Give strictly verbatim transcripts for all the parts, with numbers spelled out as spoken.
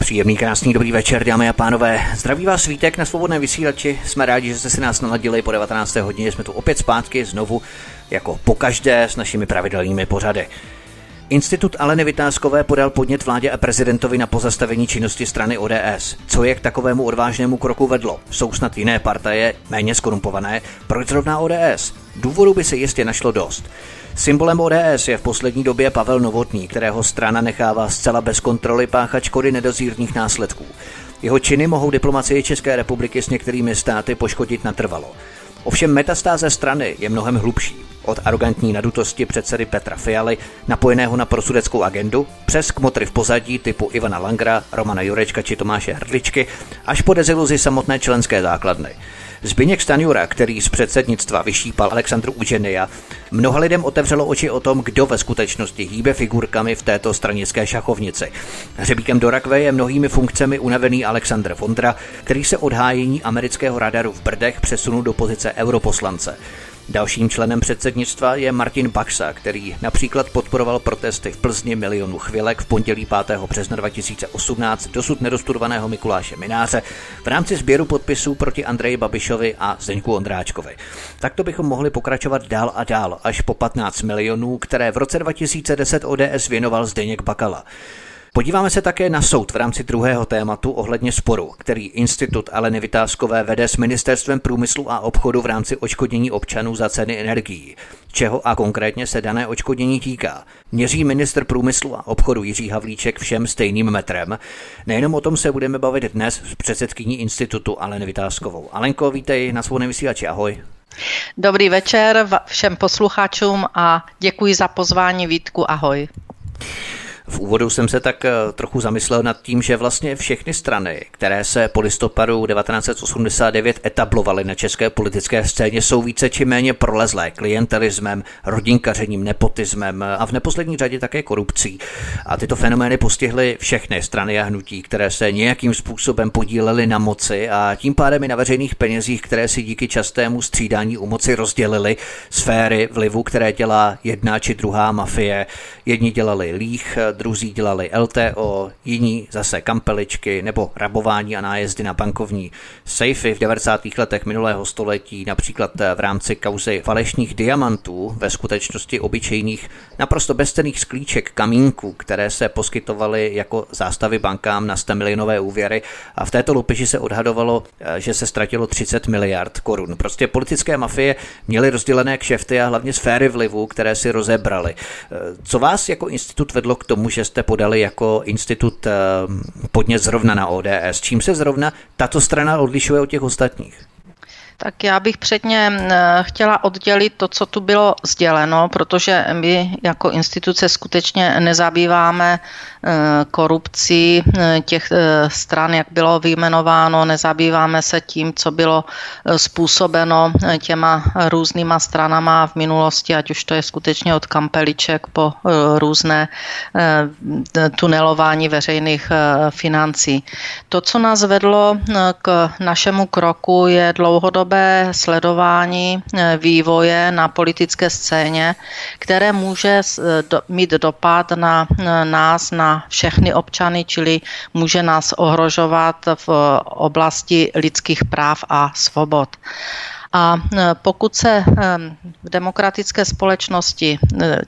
Příjemný, krásný, dobrý večer, dámy a pánové. Zdraví vás Vítek na Svobodném vysílači. Jsme rádi, že jste si nás naladili po devatenácté hodině. Jsme tu opět zpátky znovu, jako pokaždé, s našimi pravidelnými pořady. Institut Aleny Vitáskové podal podnět vládě a prezidentovi na pozastavení činnosti strany O D S. Co je k takovému odvážnému kroku vedlo? Jsou snad jiné partaje, méně skorumpované? Proč zrovna O D S? Důvodů by se jistě našlo dost. Symbolem O D S je v poslední době Pavel Novotný, kterého strana nechává zcela bez kontroly páchat škody nedozírných následků. Jeho činy mohou diplomacii České republiky s některými státy poškodit natrvalo. Ovšem metastáze strany je mnohem hlubší. Od arrogantní nadutosti předsedy Petra Fialy, napojeného na prosudeckou agendu, přes kmotry v pozadí typu Ivana Langera, Romana Jurečka či Tomáše Hrdličky, až po deziluzi samotné členské základny. Zbyněk Stanjura, který z předsednictva vyšípal Alexandru Udženija, mnoha lidem otevřelo oči o tom, kdo ve skutečnosti hýbe figurkami v této stranické šachovnici. Hřebíkem do rakve je mnohými funkcemi unavený Alexandr Vondra, který se od hájení amerického radaru v Brdech přesunul do pozice europoslance. Dalším členem předsednictva je Martin Baxa, který například podporoval protesty v Plzni milionu chvilek v pondělí pátého března dva tisíce osmnáct dosud nedostudovaného Mikuláše Mináře v rámci sběru podpisů proti Andreji Babišovi a Zdeňku Ondráčkovi. Takto bychom mohli pokračovat dál a dál až po patnáct milionů, které v roce dva tisíce deset O D S věnoval Zdeněk Bakala. Podíváme se také na soud v rámci druhého tématu ohledně sporu, který Institut Aleny Vitáskové vede s Ministerstvem průmyslu a obchodu v rámci odškodnění občanů za ceny energií. Čeho a konkrétně se dané odškodnění týká? Měří ministr průmyslu a obchodu Jiří Havlíček všem stejným metrem? Nejenom o tom se budeme bavit dnes s předsedkyní Institutu Aleny Vitáskovou. Alenko, vítej na Svobodném vysílači, ahoj. Dobrý večer všem posluchačům a děkuji za pozvání, Vítku, ahoj. V úvodu jsem se tak trochu zamyslel nad tím, že vlastně všechny strany, které se po listopadu devatenáct osmdesát devět etablovaly na české politické scéně, jsou více či méně prolezlé klientelismem, rodinkařením, nepotismem a v neposlední řadě také korupcí. A tyto fenomény postihly všechny strany a hnutí, které se nějakým způsobem podílely na moci a tím pádem i na veřejných penězích, které si díky častému střídání u moci rozdělily sféry vlivu, které dělá jedna či druhá mafie. Jedni dělali líh, druzí dělali L T O, jiní zase kampeličky nebo rabování a nájezdy na bankovní sejfy v devadesátých letech minulého století, například v rámci kauzy falešných diamantů, ve skutečnosti obyčejných, naprosto bezcenných sklíček kamínků, které se poskytovaly jako zástavy bankám na stamilionové úvěry a v této loupeži se odhadovalo, že se ztratilo třicet miliard korun. Prostě politické mafie měly rozdělené kšefty a hlavně sféry vlivu, které si rozebraly. Co vás jako institut vedlo k tomu, že jste podali jako institut podnět zrovna na O D S. Čím se zrovna tato strana odlišuje od těch ostatních? Tak já bych předně chtěla oddělit to, co tu bylo sděleno, protože my jako instituce skutečně nezabýváme korupcí těch stran, jak bylo vyjmenováno, nezabýváme se tím, co bylo způsobeno těma různýma stranama v minulosti, ať už to je skutečně od kampeliček po různé tunelování veřejných financí. To, co nás vedlo k našemu kroku, je dlouhodobě sledování vývoje na politické scéně, které může mít dopad na nás, na všechny občany, čili může nás ohrožovat v oblasti lidských práv a svobod. A pokud se v demokratické společnosti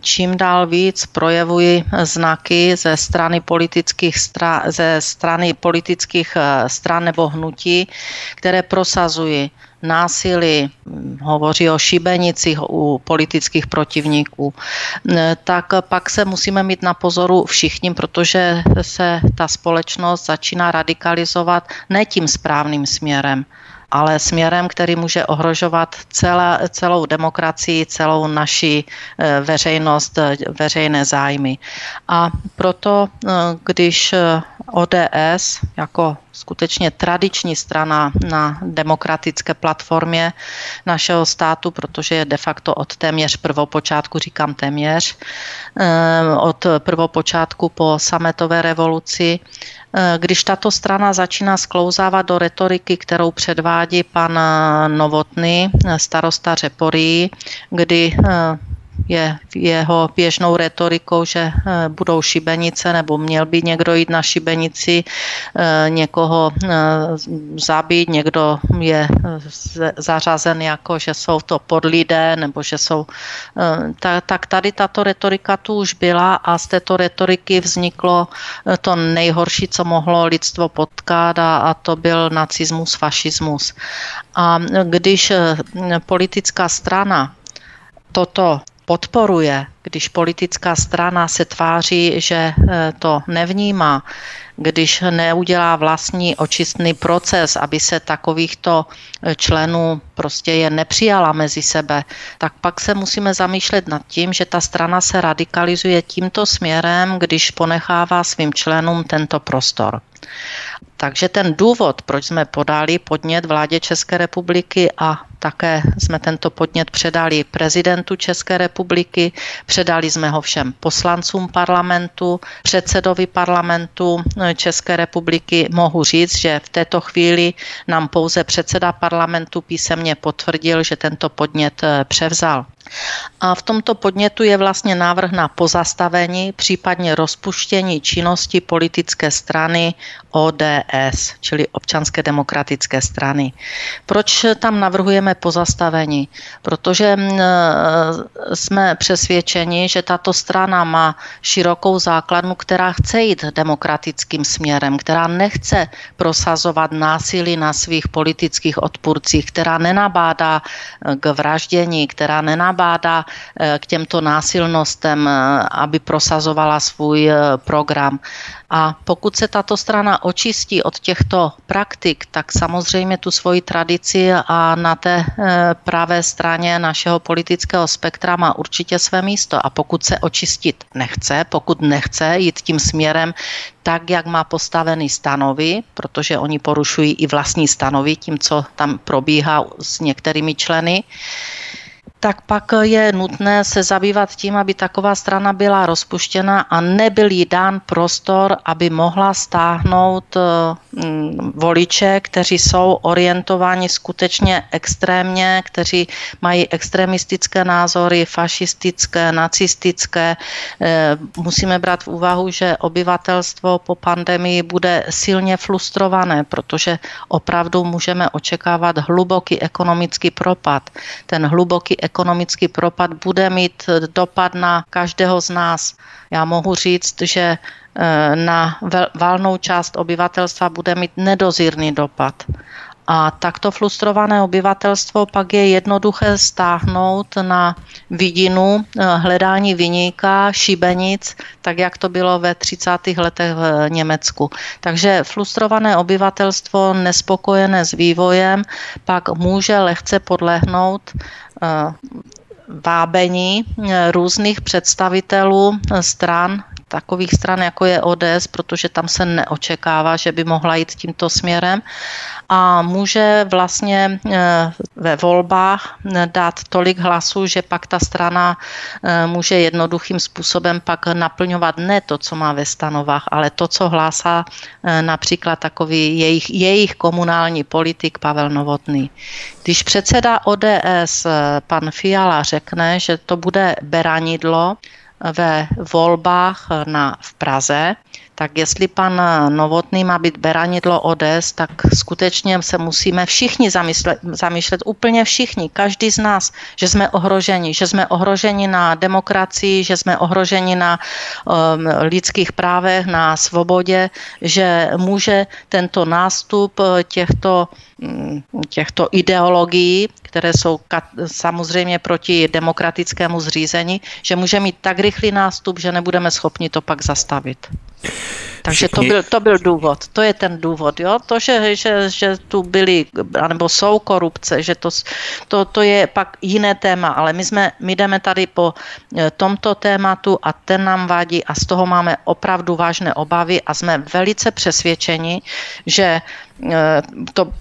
čím dál víc projevují znaky ze strany politických stran, ze strany politických stran nebo hnutí, které prosazují násilí, hovoří o šibenicích u politických protivníků, tak pak se musíme mít na pozoru všichni, protože se ta společnost začíná radikalizovat ne tím správným směrem, ale směrem, který může ohrožovat celá, celou demokracii, celou naši veřejnost, veřejné zájmy. A proto, když O D S jako skutečně tradiční strana na demokratické platformě našeho státu, protože je de facto od téměř prvopočátku, říkám téměř, od prvopočátku po sametové revoluci. Když tato strana začíná sklouzávat do retoriky, kterou předvádí pan Novotný, starosta Řeporí, kdy je jeho běžnou retorikou, že budou šibenice, nebo měl by někdo jít na šibenici, někoho zabít, někdo je zařazen jako, že jsou to podlidé, nebo že jsou... Tak tady tato retorika tu už byla a z této retoriky vzniklo to nejhorší, co mohlo lidstvo potkat, a to byl nacismus, fašismus. A když politická strana toto podporuje, když politická strana se tváří, že to nevnímá, když neudělá vlastní očistný proces, aby se takovýchto členů prostě je nepřijala mezi sebe, tak pak se musíme zamýšlet nad tím, že ta strana se radikalizuje tímto směrem, když ponechává svým členům tento prostor. Takže ten důvod, proč jsme podali podnět vládě České republiky a také jsme tento podnět předali prezidentu České republiky, předali jsme ho všem poslancům parlamentu, předsedovi parlamentu České republiky. Mohu říct, že v této chvíli nám pouze předseda parlamentu písemně potvrdil, že tento podnět převzal. A v tomto podnětu je vlastně návrh na pozastavení, případně rozpuštění činnosti politické strany O D S, čili Občanské demokratické strany. Proč tam navrhujeme pozastavení? Protože jsme přesvědčeni, že tato strana má širokou základnu, která chce jít demokratickým směrem, která nechce prosazovat násilí na svých politických odpůrcích, která nenabádá k vraždění, která nenabádá báda k těmto násilnostem, aby prosazovala svůj program. A pokud se tato strana očistí od těchto praktik, tak samozřejmě tu svoji tradici a na té pravé straně našeho politického spektra má určitě své místo. A pokud se očistit nechce, pokud nechce jít tím směrem, tak, jak má postavený stanovy, protože oni porušují i vlastní stanovy tím, co tam probíhá s některými členy, tak pak je nutné se zabývat tím, aby taková strana byla rozpuštěna a nebyl jí dán prostor, aby mohla stáhnout voliče, kteří jsou orientováni skutečně extrémně, kteří mají extremistické názory, fašistické, nacistické. Musíme brát v úvahu, že obyvatelstvo po pandemii bude silně frustrované, protože opravdu můžeme očekávat hluboký ekonomický propad. Ten hluboký ekonomický propad bude mít dopad na každého z nás. Já mohu říct, že na valnou část obyvatelstva bude mít nedozírný dopad. A takto frustrované obyvatelstvo pak je jednoduché stáhnout na vidinu hledání viníka, šibenic, tak jak to bylo ve třicátých letech v Německu. Takže frustrované obyvatelstvo, nespokojené s vývojem, pak může lehce podlehnout vábení různých představitelů stran, takových stran, jako je O D S, protože tam se neočekává, že by mohla jít tímto směrem, a může vlastně ve volbách dát tolik hlasů, že pak ta strana může jednoduchým způsobem pak naplňovat ne to, co má ve stanovách, ale to, co hlásá například takový jejich, jejich komunální politik Pavel Novotný. Když předseda O D S pan Fiala řekne, že to bude beranidlo ve volbách na, v Praze, tak jestli pan Novotný má být beranidlo O D S, tak skutečně se musíme všichni zamyslet, zamýšlet, úplně všichni, každý z nás, že jsme ohroženi, že jsme ohroženi na demokracii, že jsme ohroženi na um, lidských právech, na svobodě, že může tento nástup těchto, těchto ideologií, které jsou kat- samozřejmě proti demokratickému zřízení, že může mít tak rychlý nástup, že nebudeme schopni to pak zastavit. Takže všichni... to byl, to byl důvod, to je ten důvod, jo, to, že, že, že tu byly, anebo jsou korupce, že to, to, to je pak jiné téma, ale my jsme, my jdeme tady po tomto tématu a ten nám vadí a z toho máme opravdu vážné obavy a jsme velice přesvědčeni, že to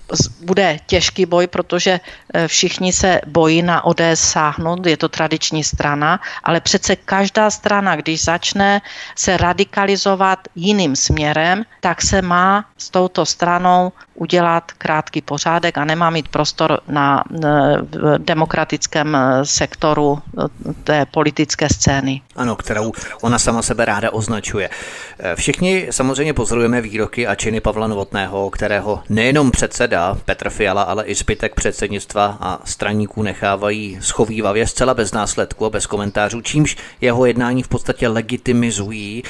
bude těžký boj, protože všichni se bojí na O D S sáhnout, je to tradiční strana, ale přece každá strana, když začne se radikalizovat jiným směrem, tak se má s touto stranou udělat krátký pořádek a nemá mít prostor na demokratickém sektoru té politické scény. Ano, kterou ona sama sebe ráda označuje. Všichni samozřejmě pozorujeme výroky a činy Pavla Novotného, kterého nejenom předseda Petr Fiala, ale i zbytek předsednictva a straníků nechávají schovívavě zcela bez následku a bez komentářů, čímž jeho jednání v podstatě legitimizují.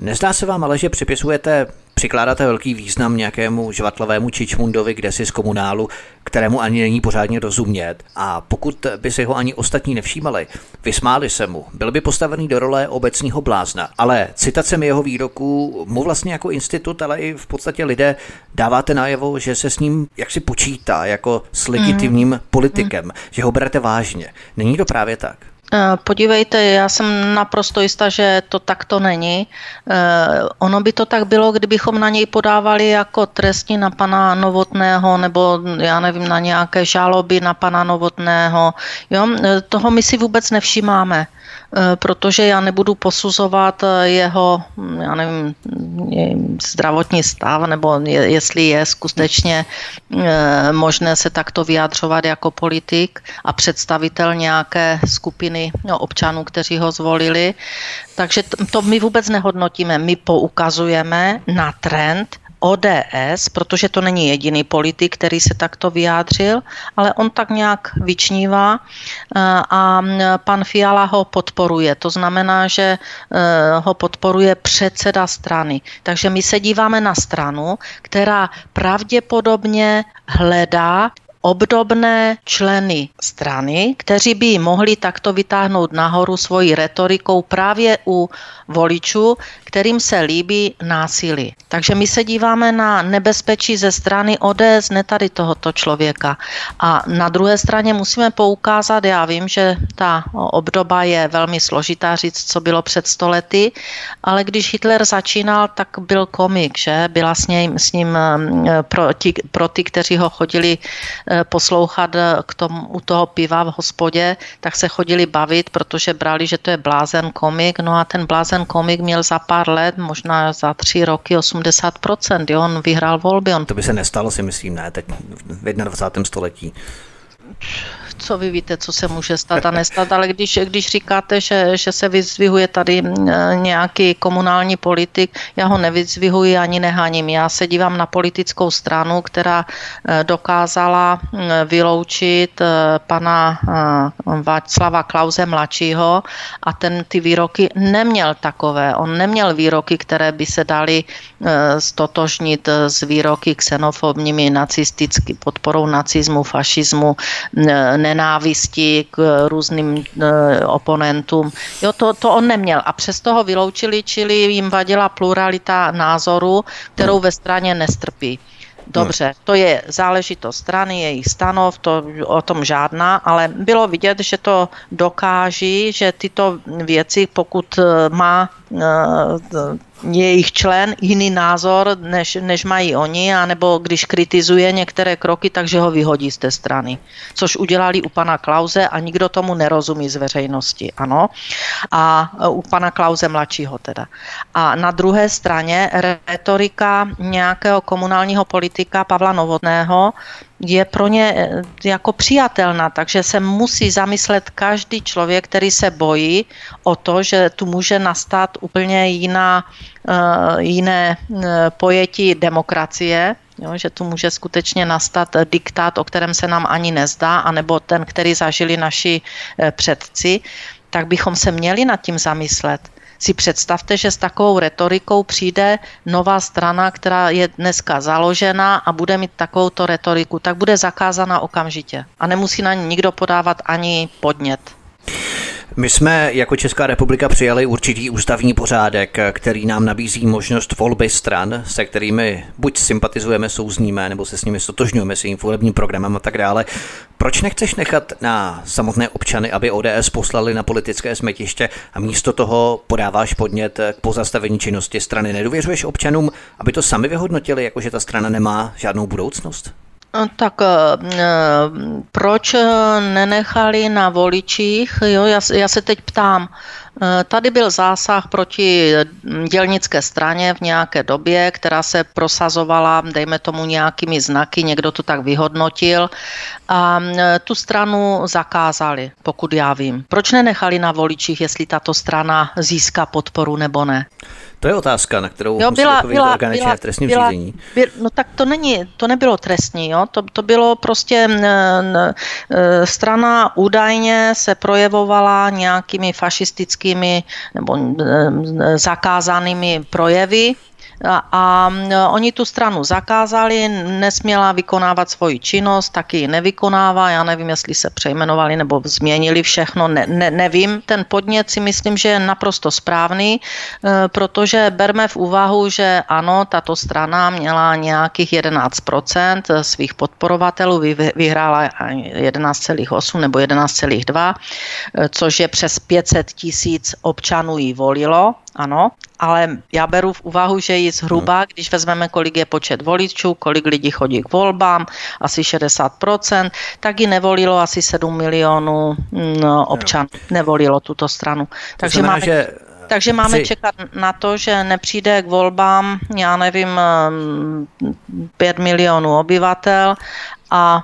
Nezdá se vám ale, že připisujete přikládáte velký význam nějakému žvatlavému Čičmundovi, kde si z komunálu, kterému ani není pořádně rozumět. A pokud by si ho ani ostatní nevšímali, vysmáli se mu, byl by postavený do role obecního blázna. Ale citacemi jeho výroků mu vlastně jako institut, ale i v podstatě lidé dáváte najevo, že se s ním jaksi počítá jako s legitimním mm. politikem, mm. že ho berete vážně. Není to právě tak? Podívejte, já jsem naprosto jistá, že to takto není. Ono by to tak bylo, kdybychom na něj podávali jako trestní na pana Novotného, nebo já nevím, na nějaké žaloby na pana Novotného. Jo? Toho my si vůbec nevšímáme, protože já nebudu posuzovat jeho, já nevím, zdravotní stav, nebo jestli je skutečně možné se takto vyjadřovat jako politik a představitel nějaké skupiny občanů, kteří ho zvolili. Takže to my vůbec nehodnotíme, my poukazujeme na trend O D S, protože to není jediný politik, který se takto vyjádřil, ale on tak nějak vyčnívá a pan Fiala ho podporuje. To znamená, že ho podporuje předseda strany. Takže my se díváme na stranu, která pravděpodobně hledá obdobné členy strany, kteří by mohli takto vytáhnout nahoru svojí retorikou právě u voličů, kterým se líbí násilí. Takže my se díváme na nebezpečí ze strany O D S, ne tady tohoto člověka. A na druhé straně musíme poukázat, já vím, že ta obdoba je velmi složitá říct, co bylo před sto lety, ale když Hitler začínal, tak byl komik, že? Byla s ním, s ním pro, ti, pro ty, kteří ho chodili poslouchat k tomu, u toho piva v hospodě, tak se chodili bavit, protože brali, že to je blázen komik, no a ten blázen komik měl za pár let, možná za tři roky osmdesát procent, jo, on vyhrál volby. On... To by se nestalo, si myslím, ne, teď v dvacátém prvním století. Co vy víte, co se může stát a nestat, ale když, když říkáte, že, že se vyzvihuje tady nějaký komunální politik, já ho nevyzvihuji ani neháním. Já se dívám na politickou stranu, která dokázala vyloučit pana Václava Klause mladšího a ten ty výroky neměl takové. On neměl výroky, které by se daly stotožnit s výroky xenofobními, nacistický, podporou nacismu, fašismu, nenávisti k různým oponentům. Jo, to, to on neměl a přesto ho vyloučili, čili jim vadila pluralita názorů, kterou ve straně nestrpí. Dobře, to je záležitost strany, jejich stanov, to o tom žádná, ale bylo vidět, že to dokáží, že tyto věci, pokud má jejich člen jiný názor, než, než mají oni, anebo když kritizuje některé kroky, takže ho vyhodí z té strany. Což udělali u pana Klause a nikdo tomu nerozumí z veřejnosti, ano. A u pana Klause mladšího teda. A na druhé straně retorika nějakého komunálního politika Pavla Novotného je pro ně jako přijatelná, takže se musí zamyslet každý člověk, který se bojí o to, že tu může nastat úplně jiná, uh, jiné uh, pojetí demokracie, jo, že tu může skutečně nastat diktát, o kterém se nám ani nezdá, anebo ten, který zažili naši uh, předci, tak bychom se měli nad tím zamyslet. Si představte, že s takovou retorikou přijde nová strana, která je dneska založena a bude mít takovouto retoriku, tak bude zakázána okamžitě a nemusí na ní nikdo podávat ani podnět. My jsme jako Česká republika přijali určitý ústavní pořádek, který nám nabízí možnost volby stran, se kterými buď sympatizujeme, souzníme, nebo se s nimi stotožňujeme s jejím volebním programem a tak dále. Proč nechceš nechat na samotné občany, aby O D S poslali na politické smetiště a místo toho podáváš podnět k pozastavení činnosti strany? Nedůvěřuješ občanům, aby to sami vyhodnotili, jakože ta strana nemá žádnou budoucnost? Tak proč nenechali na voličích? Jo, já, já se teď ptám. Tady byl zásah proti dělnické straně v nějaké době, která se prosazovala, dejme tomu, nějakými znaky, někdo to tak vyhodnotil a tu stranu zakázali, pokud já vím. Proč nenechali na voličích, jestli tato strana získá podporu nebo ne? To je otázka, na kterou jo, musí odpovědět orgány činné v trestním řízení. No tak to není, to nebylo trestní, jo? To, to bylo prostě ne, strana údajně se projevovala nějakými fašistickými nebo ne, zakázanými projevy. A, a oni tu stranu zakázali, nesměla vykonávat svoji činnost, taky ji nevykonává, já nevím, jestli se přejmenovali nebo změnili všechno, ne, ne, nevím. Ten podnět si myslím, že je naprosto správný, protože berme v úvahu, že ano, tato strana měla nějakých jedenáct procent svých podporovatelů, vyhrála jedenáct celá osm nebo jedenáct celá dva, což je přes pět set tisíc občanů ji volilo. Ano, ale já beru v úvahu, že ji zhruba, když vezmeme, kolik je počet voličů, kolik lidí chodí k volbám, asi šedesát procent, tak ji nevolilo asi sedm milionů občanů, nevolilo tuto stranu. Takže znamená, máme... Že... Takže máme čekat na to, že nepřijde k volbám, já nevím, pět milionů obyvatel a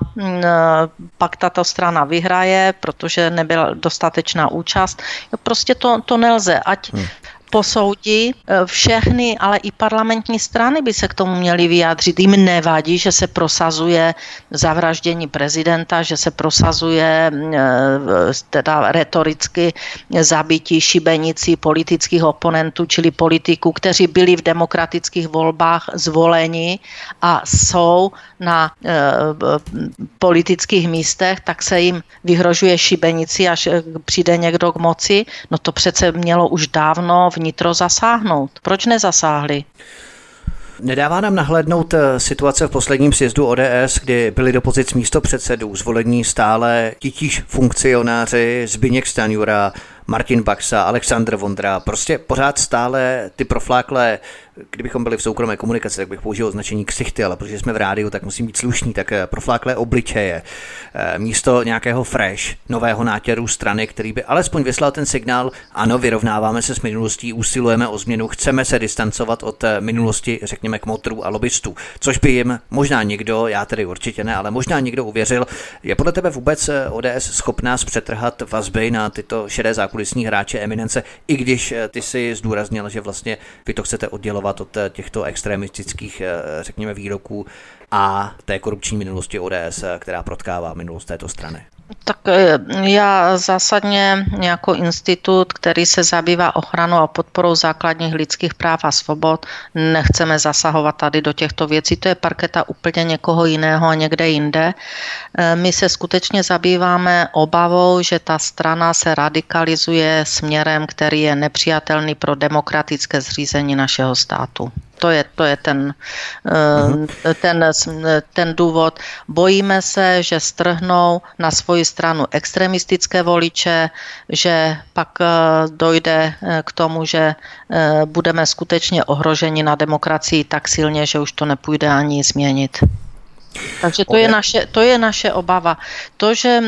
pak tato strana vyhraje, protože nebyla dostatečná účast. Prostě to, to nelze, ať... Hmm. Posoudí všechny, ale i parlamentní strany by se k tomu měly vyjádřit. Jim nevadí, že se prosazuje zavraždění prezidenta, že se prosazuje teda retoricky zabití šibenicí politických oponentů, čili politiků, kteří byli v demokratických volbách zvoleni a jsou na politických místech, tak se jim vyhrožuje šibenicí, až přijde někdo k moci. No to přece mělo už dávno v vnitro zasáhnout. Proč nezasáhli? Nedává nám nahlédnout situace v posledním sjezdu O D S, kdy byli do pozic místopředsedů zvolení stále titíž funkcionáři Zbyněk Stanjura, Martin Baxa, Alexandr Vondra, prostě pořád stále ty profláklé, kdybychom byli v soukromé komunikaci, tak bych použil označení ksichty, ale protože jsme v rádiu, tak musím být slušný, tak profláklé obličeje, místo nějakého fresh, nového nátěru strany, který by alespoň vyslal ten signál, ano, vyrovnáváme se s minulostí, usilujeme o změnu, chceme se distancovat od minulosti, řekněme, kmotrů a lobbystů, což by jim možná někdo, já tedy určitě ne, ale možná někdo uvěřil. Je podle tebe vůbec O D S schopná zpřetrhat vazby na tyto šedé zákony? Kulisní hráče eminence, i když ty si zdůraznil, že vlastně vy to chcete oddělovat od těchto extremistických, řekněme, výroků a té korupční minulosti O D S, která protkává minulost této strany. Tak já zásadně jako institut, který se zabývá ochranou a podporou základních lidských práv a svobod, nechceme zasahovat tady do těchto věcí. To je parketa úplně někoho jiného a někde jinde. My se skutečně zabýváme obavou, že ta strana se radikalizuje směrem, který je nepřijatelný pro demokratické zřízení našeho státu. To je, to je ten, ten, ten důvod. Bojíme se, že strhnou na svoji stranu extremistické voliče, že pak dojde k tomu, že budeme skutečně ohroženi na demokracii tak silně, že už to nepůjde ani změnit. Takže to je naše, to je naše obava. To, že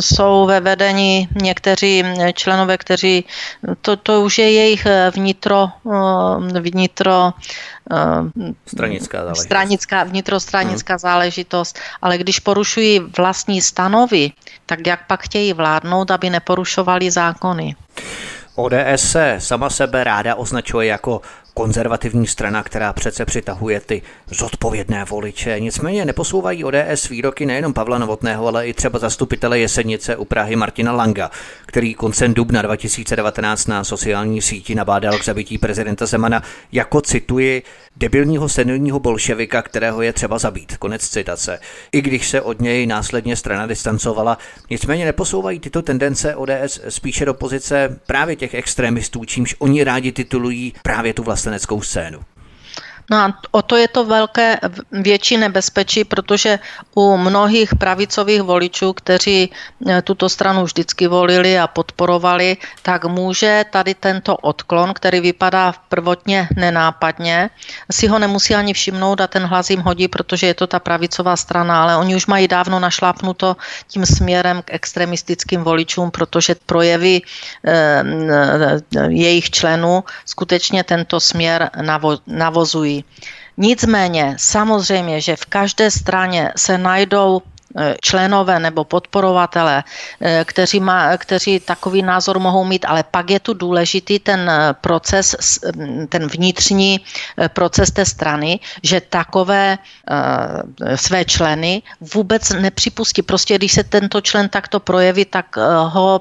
jsou ve vedení někteří členové, kteří, to, to už je jejich vnitro, vnitro stranická záležitost. Stranická, vnitrostranická hmm. záležitost, ale když porušují vlastní stanovy, tak jak pak chtějí vládnout, aby neporušovali zákony? O D S se sama sebe ráda označuje jako konzervativní strana, která přece přitahuje ty zodpovědné voliče. Nicméně neposouvají O D S výroky nejenom Pavla Novotného, ale i třeba zastupitele Jesenice u Prahy Martina Langa, který koncem dubna dva tisíce devatenáct na sociální síti nabádal k zabití prezidenta Zemana jako, cituji, debilního senilního bolševika, kterého je třeba zabít. Konec citace. I když se od něj následně strana distancovala, nicméně neposouvají tyto tendence O D S spíše do pozice právě těch extremistů, čímž oni rádi titulují právě tu vlasteneckou scénu. No a o to je to velké větší nebezpečí, protože u mnohých pravicových voličů, kteří tuto stranu vždycky volili a podporovali, tak může tady tento odklon, který vypadá prvotně nenápadně, si ho nemusí ani všimnout a ten hlas jim hodí, protože je to ta pravicová strana, ale oni už mají dávno našlápnuto tím směrem k extremistickým voličům, protože projevy eh, jejich členů skutečně tento směr navo, navozují. Nicméně, samozřejmě, že v každé straně se najdou členové nebo podporovatelé, kteří, má, kteří takový názor mohou mít, ale pak je tu důležitý ten proces, ten vnitřní proces té strany, že takové své členy vůbec nepřipustí. Prostě když se tento člen takto projeví, tak ho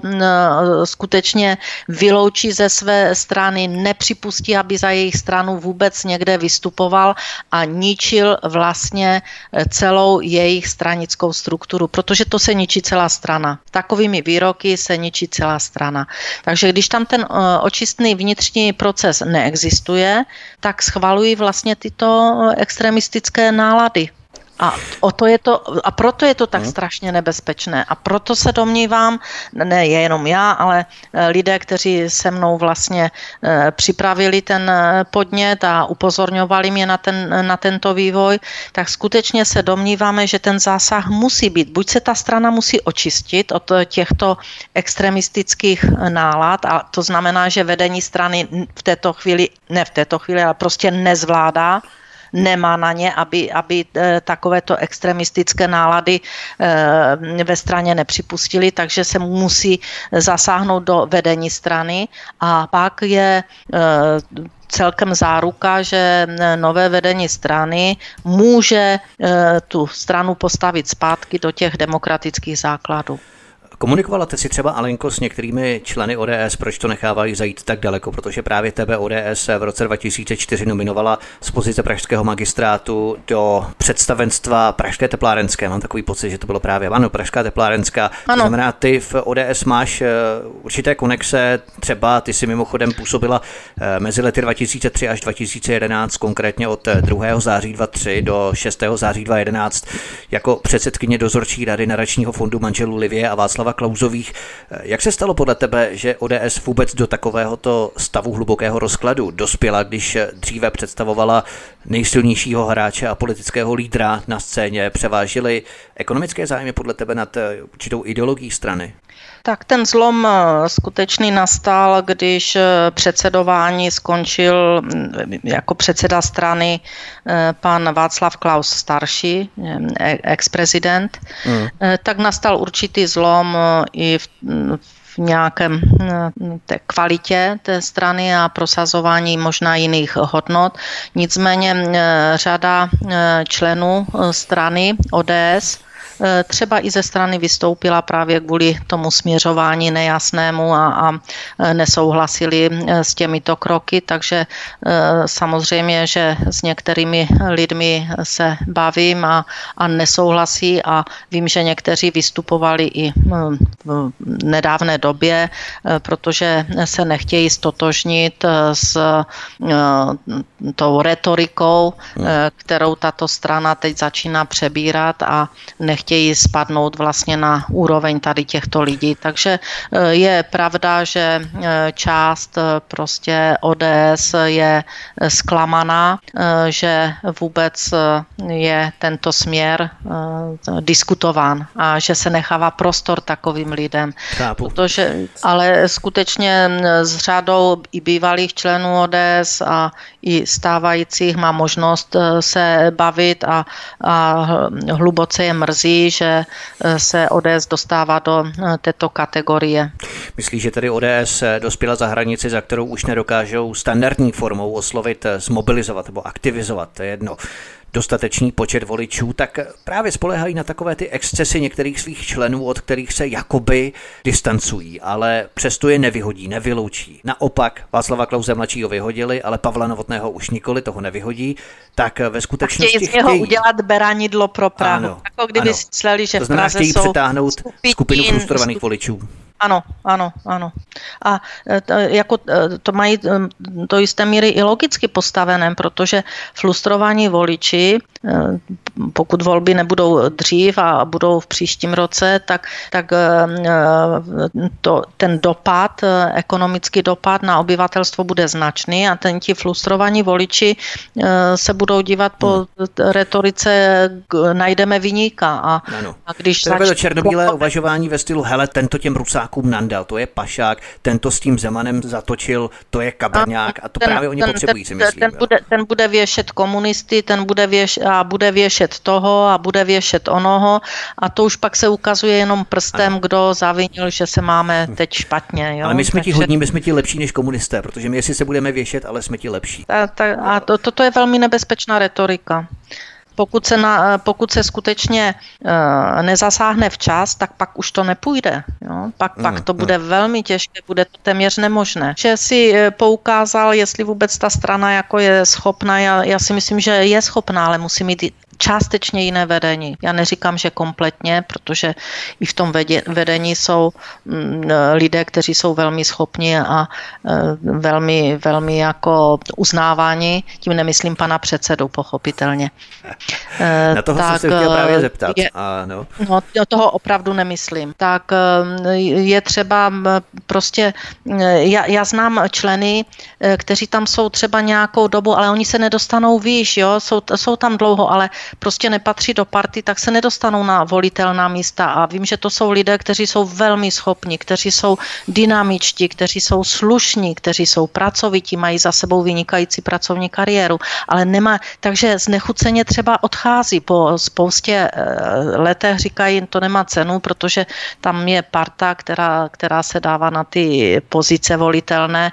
skutečně vyloučí ze své strany, nepřipustí, aby za jejich stranu vůbec někde vystupoval a ničil vlastně celou jejich stranickou strukturu, protože to se ničí celá strana. Takovými výroky se ničí celá strana. Takže když tam ten očistný vnitřní proces neexistuje, tak schvalují vlastně tyto extremistické nálady. A, o to je to, a proto je to tak hmm. strašně nebezpečné. A proto se domnívám, ne jenom já, ale lidé, kteří se mnou vlastně připravili ten podnět a upozorňovali mě na, ten, na tento vývoj, tak skutečně se domníváme, že ten zásah musí být. Buď se ta strana musí očistit od těchto extremistických nálad, a to znamená, že vedení strany v této chvíli, ne v této chvíli, ale prostě nezvládá, nemá na ně, aby, aby takovéto extremistické nálady ve straně nepřipustili, takže se musí zasáhnout do vedení strany a pak je celkem záruka, že nové vedení strany může tu stranu postavit zpátky do těch demokratických základů. Komunikovala jste si třeba, Alenko, s některými členy O D S, proč to nechávají zajít tak daleko, protože právě tebe O D S v roce dva tisíce čtyři nominovala z pozice pražského magistrátu do představenstva Pražské Teplárenské. Mám takový pocit, že to bylo právě ano, Pražská Teplárenská. To znamená, ty v O D S máš určité konexe, třeba ty si mimochodem působila mezi lety dva tisíce tři až dva tisíce jedenáct, konkrétně od druhého září dva tisíce tři do šestého září dva tisíce jedenáct jako předsedkyně dozorčí rady nadačního fondu manželů Livie a Václava Klausových. Jak se stalo podle tebe, že O D S vůbec do takovéhoto stavu hlubokého rozkladu dospěla, když dříve představovala nejsilnějšího hráče a politického lídra na scéně? Převážily ekonomické zájmy podle tebe nad určitou ideologií strany? Tak ten zlom skutečný nastal, když předsedování skončil jako předseda strany pan Václav Klaus starší, ex-prezident, mm. tak nastal určitý zlom i v, v nějakém té kvalitě té strany a prosazování možná jiných hodnot. Nicméně řada členů strany O D S třeba i ze strany vystoupila právě kvůli tomu směřování nejasnému a, a nesouhlasili s těmito kroky, takže samozřejmě, že s některými lidmi se bavím a, a nesouhlasí a vím, že někteří vystupovali i v nedávné době, protože se nechtějí stotožnit s tou retorikou, kterou tato strana teď začíná přebírat a nechtějí chtějí spadnout vlastně na úroveň tady těchto lidí. Takže je pravda, že část prostě O D S je zklamaná, že vůbec je tento směr diskutován a že se nechává prostor takovým lidem. Protože, ale skutečně s řadou i bývalých členů O D S a i stávajících má možnost se bavit a, a hluboce je mrzí, že se O D S dostává do této kategorie. Myslíš, že tedy O D S dospěla za hranici, za kterou už nedokážou standardní formou oslovit, zmobilizovat nebo aktivizovat, to je jedno, dostatečný počet voličů, tak právě spoléhají na takové ty excesy některých svých členů, od kterých se jakoby distancují, ale přesto je nevyhodí, nevyloučí. Naopak Václava Klause mladšího vyhodili, ale Pavla Novotného už nikoli, toho nevyhodí, tak ve skutečnosti chtějí z něho udělat beranidlo pro Prahu. Ano, jako kdyby mysleli, že to znamená, v Praze chtějí jsou přetáhnout skupin, skupinu frustrovaných skup... voličů. Ano, ano, ano. A to, jako, to mají do jisté míry i logicky postavené, protože frustrovaní voliči, pokud volby nebudou dřív a budou v příštím roce, tak, tak to, ten dopad, ekonomický dopad na obyvatelstvo bude značný a ten ti frustrovaní voliči se budou dívat po retorice najdeme viníka. A, a když to začne... černobílé uvažování ve stylu hele, tento těm Rusákům nandal, to je pašák, tento s tím Zemanem zatočil, to je kabrňák a to ten, právě oni ten, potřebují, si myslím. Ten, ten, bude, ten bude věšet komunisty, ten bude věš, a bude věšet toho a bude věšet onoho a to už pak se ukazuje jenom prstem, ano. Kdo zavinil, že se máme teď špatně. Jo? Ale my jsme Takže... ti hodní, my jsme ti lepší než komunisté, protože my jestli se budeme věšet, ale jsme ti lepší. A, ta, a to, toto je velmi nebezpečná retorika. Pokud se, na, pokud se skutečně uh, nezasáhne včas, tak pak už to nepůjde. Jo? Pak, mm, pak to bude mm. velmi těžké, bude to téměř nemožné. Že si poukázal, jestli vůbec ta strana jako je schopná, já, já si myslím, že je schopná, ale musí mít částečně jiné vedení. Já neříkám, že kompletně, protože i v tom vedení jsou lidé, kteří jsou velmi schopni a velmi, velmi jako uznáváni. Tím nemyslím pana předsedu, pochopitelně. Na toho tak, jsem se chtěl právě zeptat. Je, a no. No, toho opravdu nemyslím. Tak je třeba prostě, já, já znám členy, kteří tam jsou třeba nějakou dobu, ale oni se nedostanou výš, jo? Jsou, jsou tam dlouho, ale prostě nepatří do party, tak se nedostanou na volitelná místa a vím, že to jsou lidé, kteří jsou velmi schopní, kteří jsou dynamičtí, kteří jsou slušní, kteří jsou pracovití, mají za sebou vynikající pracovní kariéru, ale nemá, takže znechuceně třeba odchází po spoustě letech, říkají, to nemá cenu, protože tam je parta, která, která se dává na ty pozice volitelné,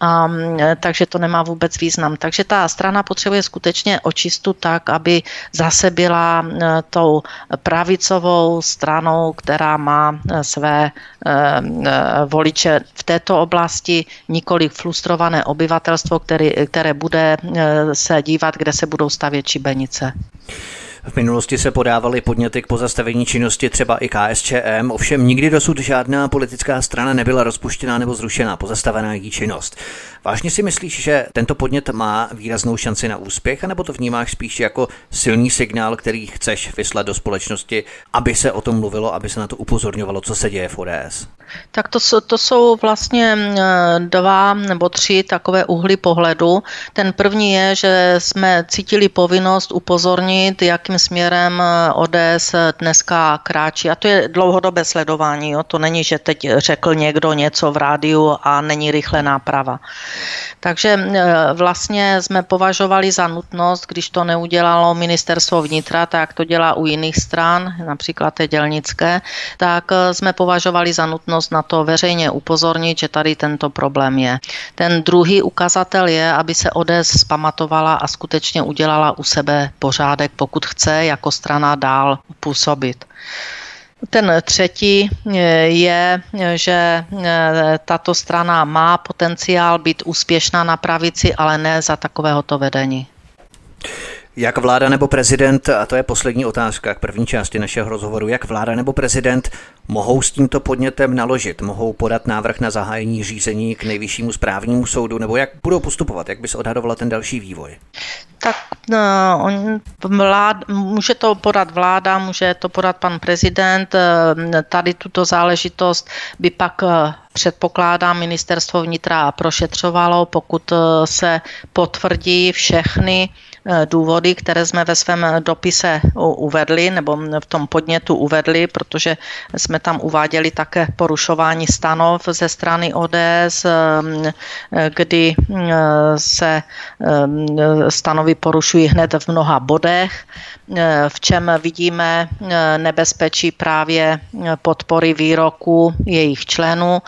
a, takže to nemá vůbec význam. Takže ta strana potřebuje skutečně očistu tak, aby zase byla tou pravicovou stranou, která má své voliče v této oblasti, nikoli frustrované obyvatelstvo, který, které bude se dívat, kde se budou stavět šibenice. V minulosti se podávaly podněty k pozastavení činnosti třeba i K S Č M, ovšem nikdy dosud žádná politická strana nebyla rozpuštěná nebo zrušená, pozastavená její činnost. Vážně si myslíš, že tento podnět má výraznou šanci na úspěch, anebo to vnímáš spíš jako silný signál, který chceš vyslat do společnosti, aby se o tom mluvilo, aby se na to upozorňovalo, co se děje v O D S? Tak to, to jsou vlastně dva nebo tři takové úhly pohledu. Ten první je, že jsme cítili povinnost upozornit, jakým směrem O D S dneska kráčí. A to je dlouhodobé sledování. Jo? To není, že teď řekl někdo něco v rádiu a není rychle náprava. Takže vlastně jsme považovali za nutnost, když to neudělalo ministerstvo vnitra, tak to dělá u jiných stran, například té dělnické, tak jsme považovali za nutnost na to veřejně upozornit, že tady tento problém je. Ten druhý ukazatel je, aby se O D S zpamatovala a skutečně udělala u sebe pořádek, pokud chce jako strana dál působit. Ten třetí je, že tato strana má potenciál být úspěšná na pravici, ale ne za takovéhoto vedení. Jak vláda nebo prezident, a to je poslední otázka k první části našeho rozhovoru, jak vláda nebo prezident mohou s tímto podnětem naložit? Mohou podat návrh na zahájení řízení k Nejvyššímu správnímu soudu? Nebo jak budou postupovat? Jak by se odhadovala ten další vývoj? Tak on, vlád, může to podat vláda, může to podat pan prezident. Tady tuto záležitost by pak předpokládám, ministerstvo vnitra prošetřovalo, pokud se potvrdí všechny důvody, které jsme ve svém dopise uvedli, nebo v tom podnětu uvedli, protože jsme tam uváděli také porušování stanov ze strany O D S, kdy se stanovy porušují hned v mnoha bodech, v čem vidíme nebezpečí právě podpory výroku jejich členů,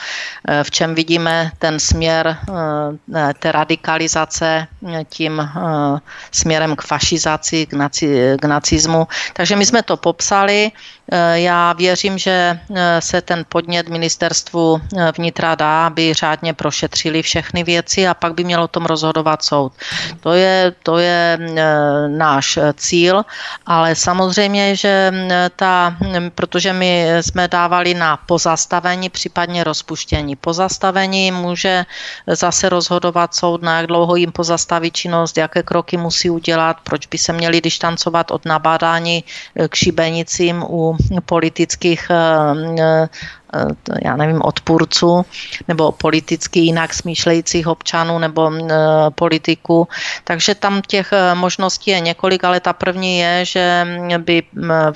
v čem vidíme ten směr té radikalizace tím směrem k fašizaci, k, naci, k nacismu. Takže my jsme to popsali. Já věřím, že se ten podnět ministerstvu vnitra dá, aby řádně prošetřili všechny věci a pak by měl o tom rozhodovat soud. To je, to je náš cíl, ale samozřejmě, že ta, protože my jsme dávali na pozastavení, případně rozpuštění. Pozastavení může zase rozhodovat soud, na jak dlouho jim pozastaví činnost, jaké kroky musí udělat, proč by se měli distancovat od nabádání k šibenicím u politických, já nevím, odpůrců nebo politicky jinak smýšlejících občanů nebo politiků. Takže tam těch možností je několik, ale ta první je, že by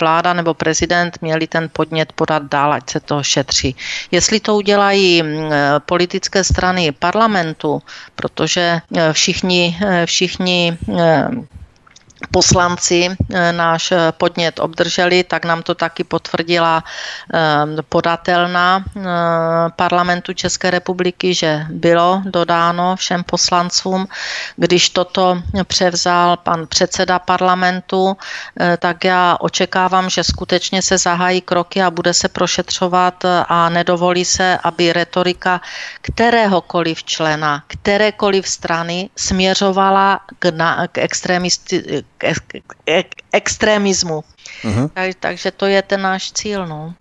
vláda nebo prezident měli ten podnět podat dál, ať se to šetří. Jestli to udělají politické strany parlamentu, protože všichni, všichni poslanci náš podnět obdrželi, tak nám to taky potvrdila podatelna parlamentu České republiky, že bylo dodáno všem poslancům. Když toto převzal pan předseda parlamentu, tak já očekávám, že skutečně se zahájí kroky a bude se prošetřovat a nedovolí se, aby retorika kteréhokoliv člena, kterékoliv strany směřovala k, na, k extremisti, k extremismu. Uhum. Tak, takže to je ten náš cíl. No.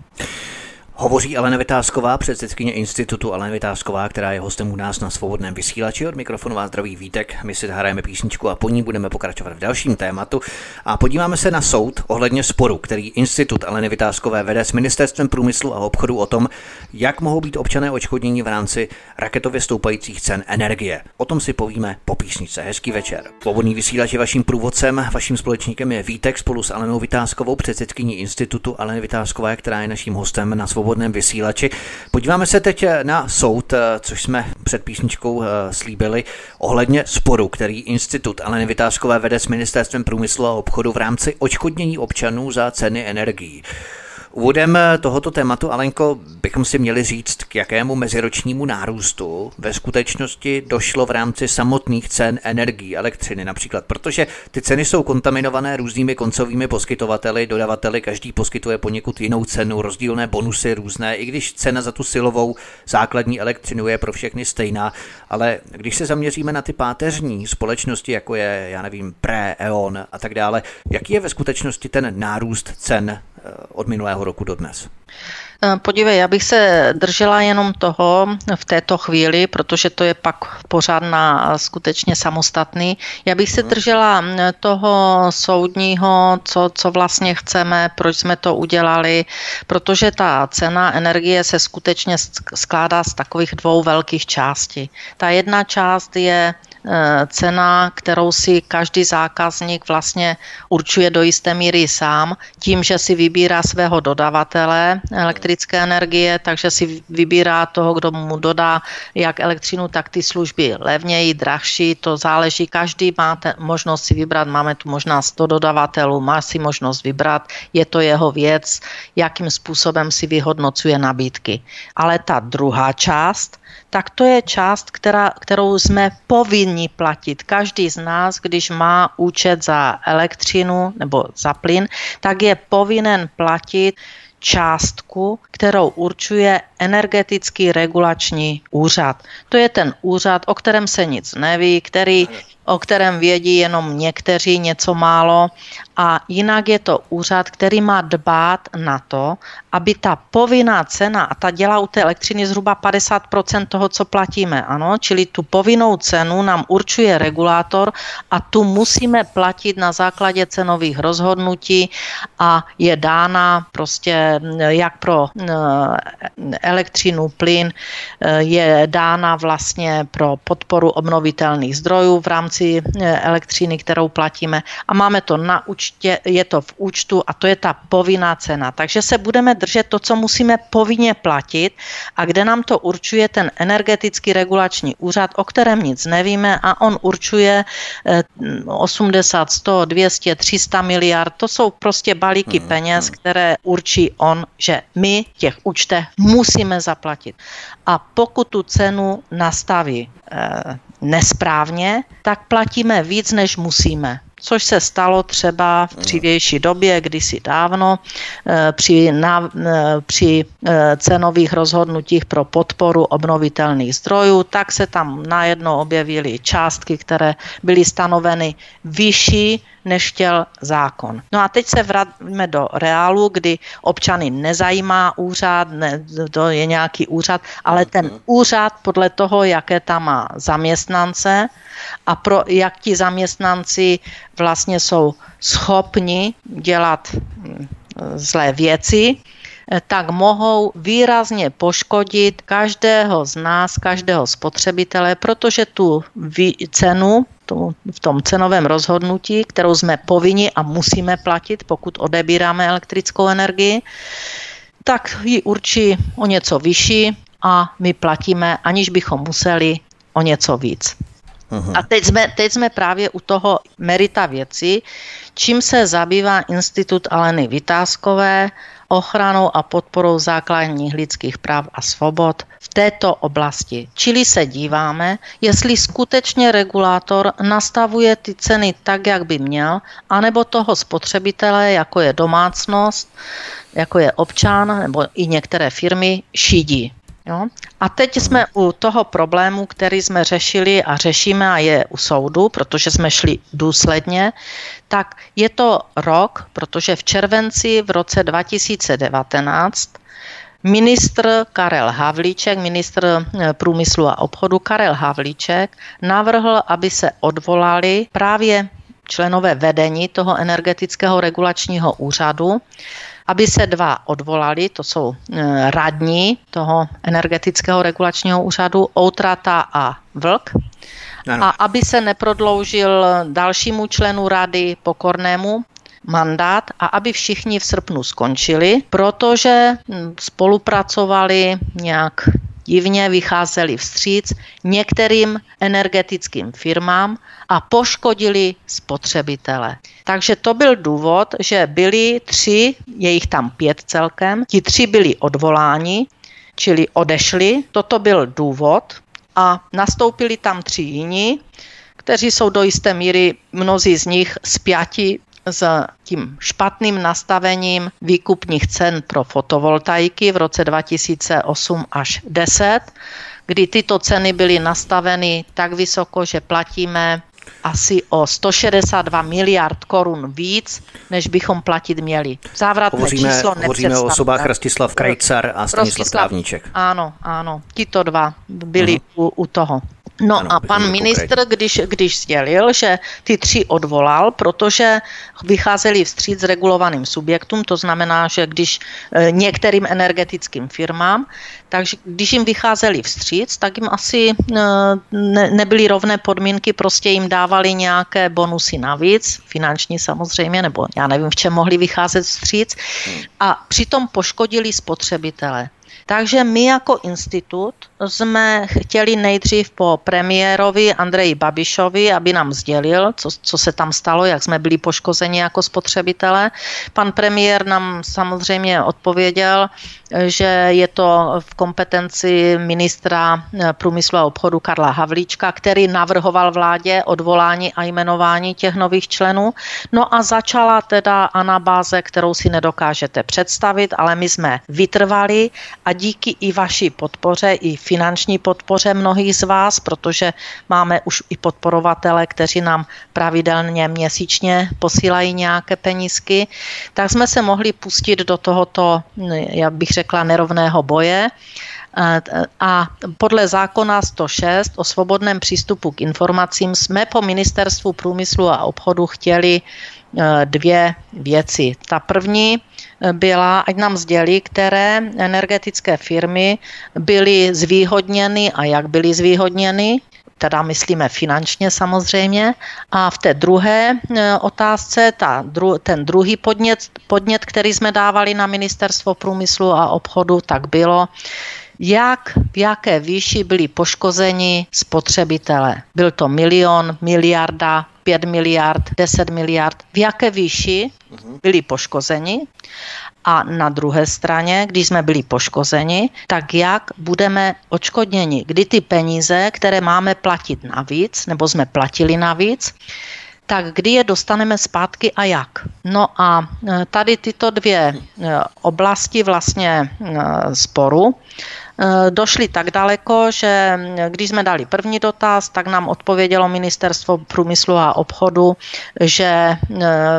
Hovoří Alena Vitásková, předsedkyně Institutu Aleny Vitásková, která je hostem u nás na Svobodném vysílači. Od mikrofonu vás zdraví Vítek. My si zahrajeme písničku a po ní budeme pokračovat v dalším tématu. A podíváme se na soud ohledně sporu, který Institut Aleny Vitáskové vede s Ministerstvem průmyslu a obchodu o tom, jak mohou být občané odškodněni v rámci raketově stoupajících cen energie. O tom si povíme po písničce. Hezký večer. Svobodný vysílač je vaším průvodcem, vaším společníkem je Vítek spolu s Alenou Vitáskovou, předsedkyní Institutu Aleny Vitáskové, která je naším hostem na Svobodném vysílači. Podíváme se teď na soud, což jsme před písničkou slíbili, ohledně sporu, který Institut Aleny Vitáskové vede s Ministerstvem průmyslu a obchodu v rámci odškodnění občanů za ceny energií. Úvodem tohoto tématu, Alenko, bychom si měli říct, k jakému meziročnímu nárůstu ve skutečnosti došlo v rámci samotných cen energií, elektřiny například, protože ty ceny jsou kontaminované různými koncovými poskytovateli, dodavateli, každý poskytuje poněkud jinou cenu, rozdílné bonusy různé, i když cena za tu silovou základní elektřinu je pro všechny stejná, ale když se zaměříme na ty páteřní společnosti, jako je, já nevím, Pre, E ON a tak dále, jaký je ve skutečnosti ten nárůst cen od minulého roku do dnes? Podívej, já bych se držela jenom toho v této chvíli, protože to je pak pořád na skutečně samostatný. Já bych se držela toho soudního, co, co vlastně chceme, proč jsme to udělali, protože ta cena energie se skutečně skládá z takových dvou velkých částí. Ta jedna část je cena, kterou si každý zákazník vlastně určuje do jisté míry sám, tím, že si vybírá svého dodavatele elektrické energie, takže si vybírá toho, kdo mu dodá jak elektřinu, tak ty služby levněji, drahší, to záleží. Každý má te- možnost si vybrat, máme tu možná sto dodavatelů, má si možnost vybrat, je to jeho věc, jakým způsobem si vyhodnocuje nabídky. Ale ta druhá část, tak to je část, která, kterou jsme povinni platit. Každý z nás, když má účet za elektřinu nebo za plyn, tak je povinen platit částku, kterou určuje Energetický regulační úřad. To je ten úřad, o kterém se nic neví, který o kterém vědí jenom někteří něco málo. A jinak je to úřad, který má dbát na to, aby ta povinná cena, a ta dělá u té elektřiny zhruba padesát procent toho, co platíme, ano, čili tu povinnou cenu nám určuje regulátor a tu musíme platit na základě cenových rozhodnutí a je dána prostě jak pro elektřinu, plyn, je dána vlastně pro podporu obnovitelných zdrojů v rámci elektřiny, kterou platíme a máme to na účtu. Je to v účtu a to je ta povinná cena. Takže se budeme držet to, co musíme povinně platit a kde nám to určuje ten energetický regulační úřad, o kterém nic nevíme a on určuje osmdesát, sto, dvě stě, tři sta miliard. To jsou prostě balíky peněz, které určí on, že my v těch účtech musíme zaplatit. A pokud tu cenu nastaví eh, nesprávně, tak platíme víc, než musíme. Což se stalo třeba v dřívější době, kdysi dávno, při, na, při cenových rozhodnutích pro podporu obnovitelných zdrojů, tak se tam najednou objevily částky, které byly stanoveny vyšší, než chtěl zákon. No a teď se vrátíme do reálu, kdy občany nezajímá úřad, ne, to je nějaký úřad, ale ten úřad podle toho, jaké tam má zaměstnance a pro jak ti zaměstnanci vlastně jsou schopni dělat zlé věci, tak mohou výrazně poškodit každého z nás, každého spotřebitele, protože tu cenu v tom cenovém rozhodnutí, kterou jsme povinni a musíme platit, pokud odebíráme elektrickou energii, tak ji určí o něco vyšší a my platíme, aniž bychom museli, o něco víc. Aha. A teď jsme, teď jsme právě u toho merita věci, čím se zabývá Institut Aleny Vitáskové ochranou a podporou základních lidských práv a svobod v této oblasti. Čili se díváme, jestli skutečně regulátor nastavuje ty ceny tak, jak by měl, anebo toho spotřebitele, jako je domácnost, jako je občan, nebo i některé firmy, šidí. Jo? A teď jsme u toho problému, který jsme řešili a řešíme a je u soudu, protože jsme šli důsledně, tak je to rok, protože v červenci v roce dva tisíce devatenáct ministr Karel Havlíček, ministr průmyslu a obchodu Karel Havlíček navrhl, aby se odvolali právě členové vedení toho energetického regulačního úřadu, aby se dva odvolali, to jsou radní toho energetického regulačního úřadu, Outrata a Vlk, ano. A aby se neprodloužil dalšímu členu rady Pokornému mandát a aby všichni v srpnu skončili, protože spolupracovali nějak divně, vycházeli vstříc některým energetickým firmám a poškodili spotřebitele. Takže to byl důvod, že byli tři, je jich tam pět celkem, ti tři byli odvoláni, čili odešli, toto byl důvod a nastoupili tam tři jiní, kteří jsou do jisté míry, mnozí z nich spjati s tím špatným nastavením výkupních cen pro fotovoltaiky v roce dva tisíce osm až deset, kdy tyto ceny byly nastaveny tak vysoko, že platíme asi o sto šedesát dva miliard korun víc, než bychom platit měli. Závratné hovoříme, číslo hovoříme o osobách Rostislav Krejcar a Stanislav Trávníček. Ano, ano, tito dva byli uh-huh. u, u toho. No ano, a pan ministr, když, když sdělil, že ty tři odvolal, protože vycházeli vstříc s regulovaným subjektům, to znamená, že když některým energetickým firmám, takže když jim vycházeli vstříc, tak jim asi ne, nebyly rovné podmínky, prostě jim dávali nějaké bonusy navíc, finanční samozřejmě, nebo já nevím, v čem mohli vycházet vstříc, a přitom poškodili spotřebitele. Takže my jako institut jsme chtěli nejdřív po premiérovi Andreji Babišovi, aby nám sdělil, co, co se tam stalo, jak jsme byli poškozeni jako spotřebitelé. Pan premiér nám samozřejmě odpověděl, že je to v kompetenci ministra průmyslu a obchodu Karla Havlíčka, který navrhoval vládě odvolání a jmenování těch nových členů. No a začala teda anabáze, kterou si nedokážete představit, ale my jsme vytrvali a a díky i vaší podpoře, i finanční podpoře mnohých z vás, protože máme už i podporovatele, kteří nám pravidelně měsíčně posílají nějaké penízky, tak jsme se mohli pustit do tohoto, jak bych řekla, nerovného boje. A podle zákona sto šest o svobodném přístupu k informacím jsme po Ministerstvu průmyslu a obchodu chtěli dvě věci. Ta první byla, ať nám sdělí, které energetické firmy byly zvýhodněny a jak byly zvýhodněny, teda myslíme finančně samozřejmě. A v té druhé otázce, ta, ten druhý podnět, podnět, který jsme dávali na Ministerstvo průmyslu a obchodu, tak bylo, jak, v jaké výši byli poškozeni spotřebitelé. Byl to milion, miliarda, pět miliard, deset miliard, v jaké výši byli poškozeni. A na druhé straně, když jsme byli poškozeni, tak jak budeme odškodněni, kdy ty peníze, které máme platit navíc, nebo jsme platili navíc, tak kdy je dostaneme zpátky a jak. No a tady tyto dvě oblasti vlastně sporu došly tak daleko, že když jsme dali první dotaz, tak nám odpovědělo Ministerstvo průmyslu a obchodu, že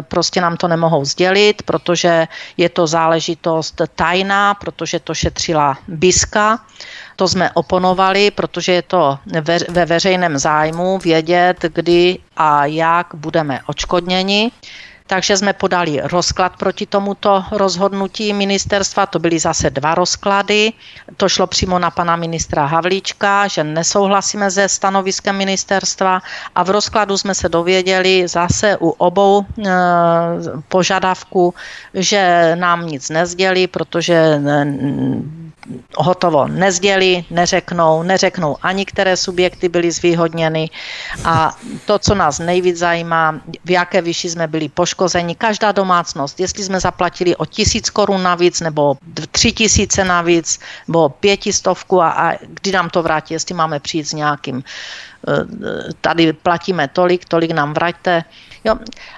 prostě nám to nemohou sdělit, protože je to záležitost tajná, protože to šetřila BISka. To jsme oponovali, protože je to ve veřejném zájmu vědět, kdy a jak budeme odškodněni. Takže jsme podali rozklad proti tomuto rozhodnutí ministerstva, to byly zase dva rozklady. To šlo přímo na pana ministra Havlíčka, že nesouhlasíme se stanoviskem ministerstva a v rozkladu jsme se dověděli zase u obou e, požadavků, že nám nic nezdělí, protože e, hotovo nezdělí, neřeknou, neřeknou ani, které subjekty byly zvýhodněny. A to, co nás nejvíc zajímá, v jaké výši jsme byli poškozeni. Každá domácnost, jestli jsme zaplatili o tisíc korun navíc, nebo tři tisíce navíc, nebo pětistovku a, a kdy nám to vrátí, jestli máme přijít s nějakým, tady platíme tolik, tolik nám vraťte. Jo.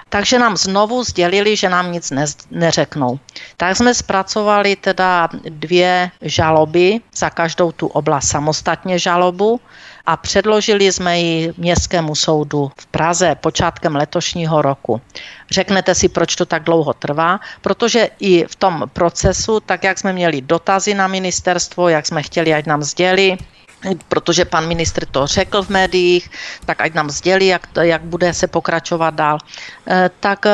Takže nám znovu sdělili, že nám nic ne, neřeknou. Tak jsme zpracovali teda dvě žaloby, za každou tu oblast samostatně žalobu a předložili jsme ji Městskému soudu v Praze počátkem letošního roku. Řeknete si, proč to tak dlouho trvá, protože i v tom procesu, tak jak jsme měli dotazy na ministerstvo, jak jsme chtěli, ať nám sdělí, protože pan ministr to řekl v médiích, tak ať nám sdělí, jak, jak bude se pokračovat dál, tak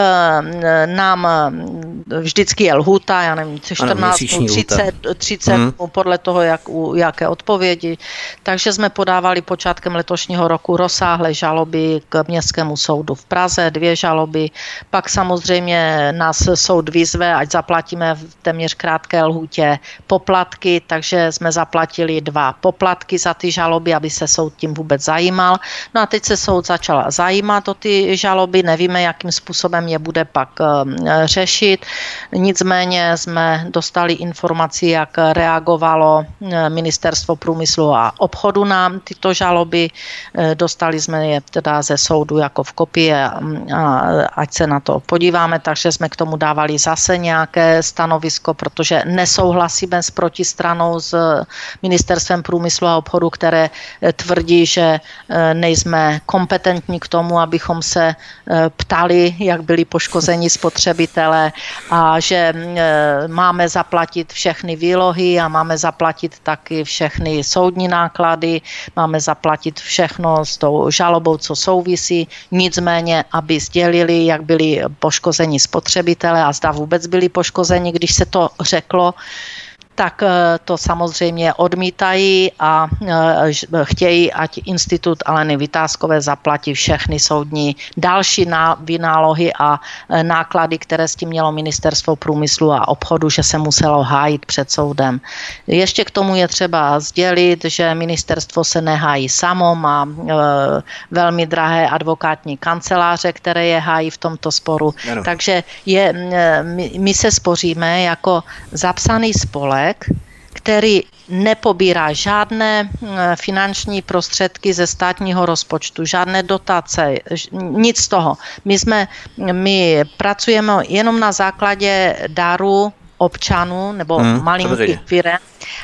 nám vždycky je lhůta, já nevím, čtrnáct, třicet, třicet hmm. podle toho, jak, jaké odpovědi. Takže jsme podávali počátkem letošního roku rozsáhlé žaloby k Městskému soudu v Praze, dvě žaloby, pak samozřejmě nás soud vyzve, ať zaplatíme v téměř krátké lhůtě poplatky, takže jsme zaplatili dva poplatky za ty žaloby, aby se soud tím vůbec zajímal. No a teď se soud začal zajímat o ty žaloby, nevíme, jakým způsobem je bude pak řešit. Nicméně jsme dostali informaci, jak reagovalo Ministerstvo průmyslu a obchodu na tyto žaloby. Dostali jsme je teda ze soudu jako v kopii, ať se na to podíváme, takže jsme k tomu dávali zase nějaké stanovisko, protože nesouhlasíme s protistranou, s Ministerstvem průmyslu a obchodu, které tvrdí, že nejsme kompetentní k tomu, abychom se ptali, jak byli poškozeni spotřebitelé a že máme zaplatit všechny výlohy a máme zaplatit taky všechny soudní náklady, máme zaplatit všechno s tou žalobou, co souvisí, nicméně, aby sdělili, jak byli poškozeni spotřebitelé a zda vůbec byli poškozeni, když se to řeklo, tak to samozřejmě odmítají a chtějí, ať Institut Aleny Vitáskové zaplatí všechny soudní další vynálohy a náklady, které s tím mělo Ministerstvo průmyslu a obchodu, že se muselo hájit před soudem. Ještě k tomu je třeba sdělit, že ministerstvo se nehájí samo, má velmi drahé advokátní kanceláře, které je hájí v tomto sporu. Ano. Takže je, my, my se spoříme jako zapsaný spolek, který nepobírá žádné finanční prostředky ze státního rozpočtu, žádné dotace, nic z toho. My jsme, my pracujeme jenom na základě daru občanů nebo hmm, malinkých firem,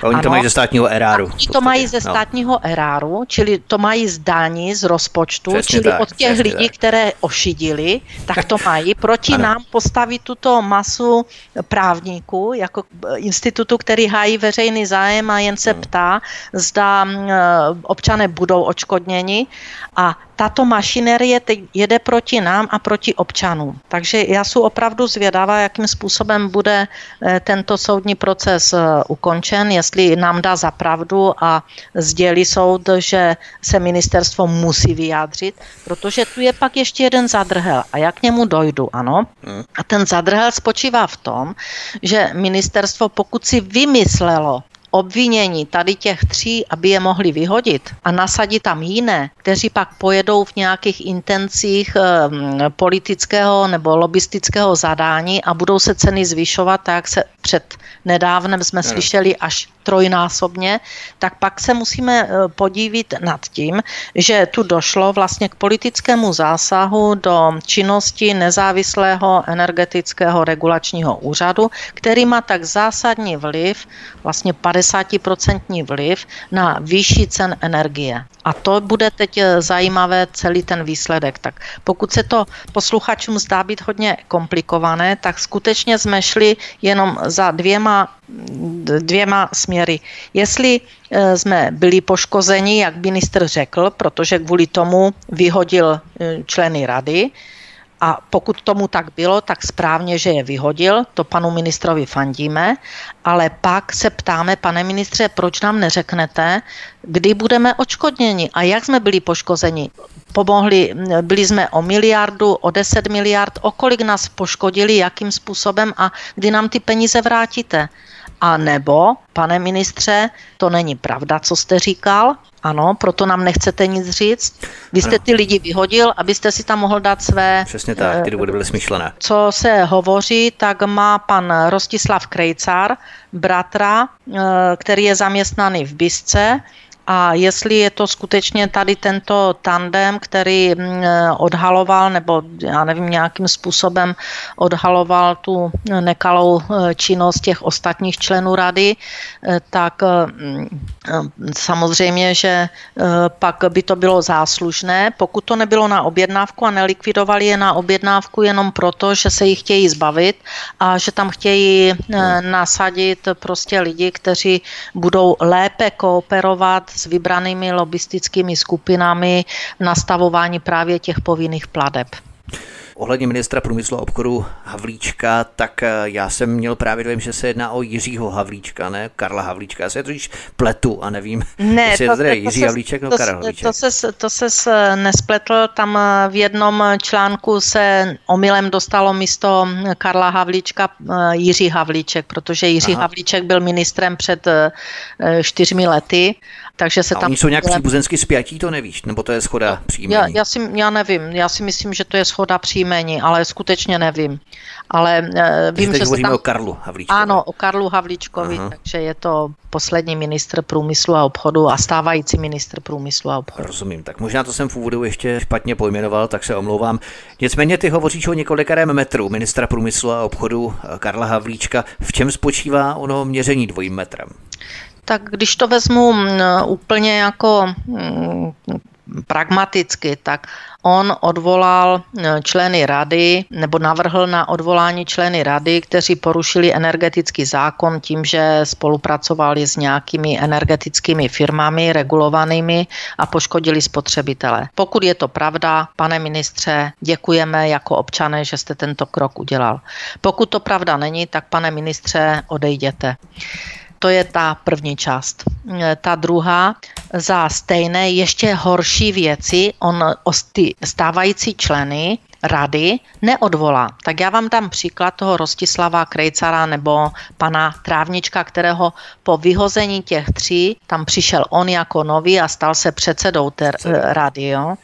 Oni ano, to mají ze státního eráru. Oni to mají ze státního no. eráru, čili to mají z daní, z rozpočtu, přesně čili tak, od těch lidí, tak. které ošidili, tak to mají. Proti ano. nám postaví tuto masu právníků, jako institutu, který hájí veřejný zájem a jen se ptá, zda občané budou odškodněni. A tato mašinerie teď jede proti nám a proti občanům. Takže já jsem opravdu zvědavá, jakým způsobem bude tento soudní proces ukončen, jestli nám dá za pravdu a sdělí soud, že se ministerstvo musí vyjádřit, protože tu je pak ještě jeden zadrhel a já k němu dojdu, ano. A ten zadrhel spočívá v tom, že ministerstvo, pokud si vymyslelo obvinění tady těch tří, aby je mohli vyhodit a nasadit tam jiné, kteří pak pojedou v nějakých intencích eh, politického nebo lobistického zadání a budou se ceny zvyšovat, tak jak se před nedávnem jsme no. slyšeli až trojnásobně, tak pak se musíme podívat nad tím, že tu došlo vlastně k politickému zásahu do činnosti nezávislého energetického regulačního úřadu, který má tak zásadní vliv, vlastně padesát procent vliv na výši cen energie. A to bude teď zajímavé celý ten výsledek. Tak pokud se to posluchačům zdá být hodně komplikované, tak skutečně jsme šli jenom za dvěma dvěma směry. Jestli jsme byli poškozeni, jak ministr řekl, protože kvůli tomu vyhodil členy rady, a pokud tomu tak bylo, tak správně, že je vyhodil, to panu ministrovi fandíme, ale pak se ptáme, pane ministře, proč nám neřeknete, kdy budeme odškodněni a jak jsme byli poškozeni. Pomohli, byli jsme o miliardu, o deset miliard, o kolik nás poškodili, jakým způsobem a kdy nám ty peníze vrátíte. A nebo, pane ministře, to není pravda, co jste říkal, ano, proto nám nechcete nic říct. Vy jste ano. ty lidi vyhodil, abyste si tam mohl dát své... Přesně tak, ty důvody byly smyšlené. Co se hovoří, tak má pan Rostislav Krejcar, bratra, který je zaměstnaný v Bisce. A jestli je to skutečně tady tento tandem, který odhaloval, nebo já nevím, nějakým způsobem odhaloval tu nekalou činnost těch ostatních členů rady, tak samozřejmě, že pak by to bylo záslužné, pokud to nebylo na objednávku a nelikvidovali je na objednávku jenom proto, že se jich chtějí zbavit a že tam chtějí nasadit prostě lidi, kteří budou lépe kooperovat s vybranými lobistickými skupinami nastavování právě těch povinných plateb. Ohledně ministra průmyslu a obchodu Havlíčka, tak já jsem měl právě dojem, že se jedná o Jiřího Havlíčka, ne Karla Havlíčka. Já se to již pletu a nevím, ne, jestli to, je to Jiří Havlíček nebo Karel Havlíček. To se, to se nespletl, tam v jednom článku se omylem dostalo místo Karla Havlíčka Jiří Havlíček, protože Jiří Aha. Havlíček byl ministrem před čtyřmi lety. Takže se a tam oni jsou nějak příbuzensky spjatí, to nevíš, nebo to je schoda příjmení? Já, já, si, já nevím, já si myslím, že to je schoda příjmení, ale skutečně nevím. Ale e, vím, že se tam... o Karlu Havlíčkovi. Ano, o Karlu Havlíčkovi, Aha. takže je to poslední ministr průmyslu a obchodu a stávající ministr průmyslu a obchodu. Rozumím, tak možná to jsem v úvodu ještě špatně pojmenoval, tak se omlouvám. Nicméně ty hovoříš o několikarém metru ministra průmyslu a obchodu Karla Havlíčka. V čem spočívá ono měření dvojím metrem? Tak když to vezmu úplně jako pragmaticky, tak on odvolal členy rady nebo navrhl na odvolání členy rady, kteří porušili energetický zákon tím, že spolupracovali s nějakými energetickými firmami regulovanými a poškodili spotřebitele. Pokud je to pravda, pane ministře, děkujeme jako občané, že jste tento krok udělal. Pokud to pravda není, tak pane ministře, odejděte. To je ta první část. Ta druhá, za stejné ještě horší věci, on ty stávající členy rady neodvolá. Tak já vám dám příklad toho Rostislava Krejcara nebo pana Trávnička, kterého po vyhození těch tří, tam přišel on jako nový a stal se předsedou té rady. Jo?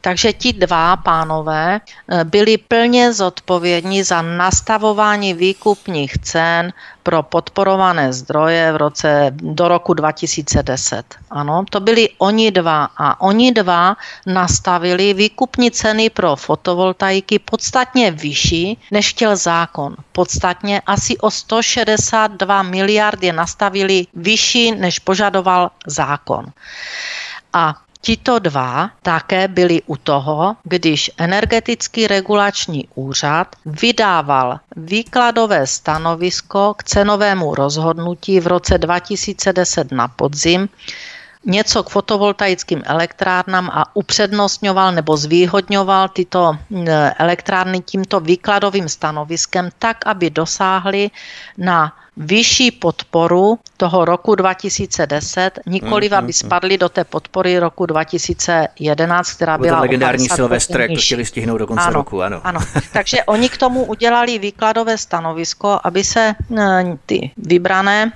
Takže ti dva pánové byli plně zodpovědní za nastavování výkupních cen pro podporované zdroje v roce, do roku dva tisíce deset. Ano, to byli oni dva a oni dva nastavili výkupní ceny pro fotovoltaiky podstatně vyšší, než chtěl zákon. Podstatně asi o sto šedesát dva miliard je nastavili vyšší, než požadoval zákon. A tito dva také byli u toho, když Energetický regulační úřad vydával výkladové stanovisko k cenovému rozhodnutí v roce dva tisíce deset na podzim, něco k fotovoltaickým elektrárnám a upřednostňoval nebo zvýhodňoval tyto elektrárny tímto výkladovým stanoviskem tak, aby dosáhly na vyšší podporu toho roku dva tisíce deset, nikoliv aby spadly do té podpory roku dva tisíce jedenáct, která byla, byla legendární Silvestre, to chtěli stihnout do konce ano, roku, ano. ano. Takže oni k tomu udělali výkladové stanovisko, aby se ty vybrané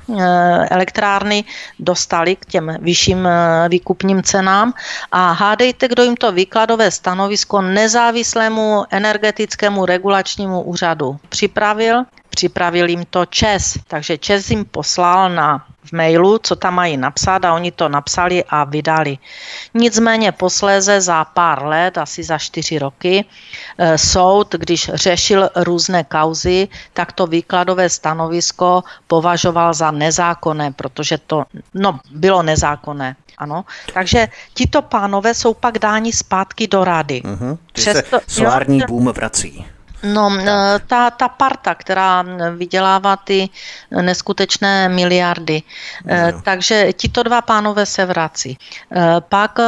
elektrárny dostaly k těm vyšším výkupním cenám a hádejte, kdo jim to výkladové stanovisko nezávislému energetickému regulačnímu úřadu připravil. Připravil jim to ČEZ, takže ČEZ jim poslal na, v mailu, co tam mají napsat a oni to napsali a vydali. Nicméně posléze za pár let, asi za čtyři roky, soud, když řešil různé kauzy, tak to výkladové stanovisko považoval za nezákonné, protože to no, bylo nezákonné. Ano, takže tito pánové jsou pak dáni zpátky do rady. Uh-huh. Přesto, se solární boom vrací. No, ta, ta parta, která vydělává ty neskutečné miliardy. No. Takže tito dva pánové se vrací. Pak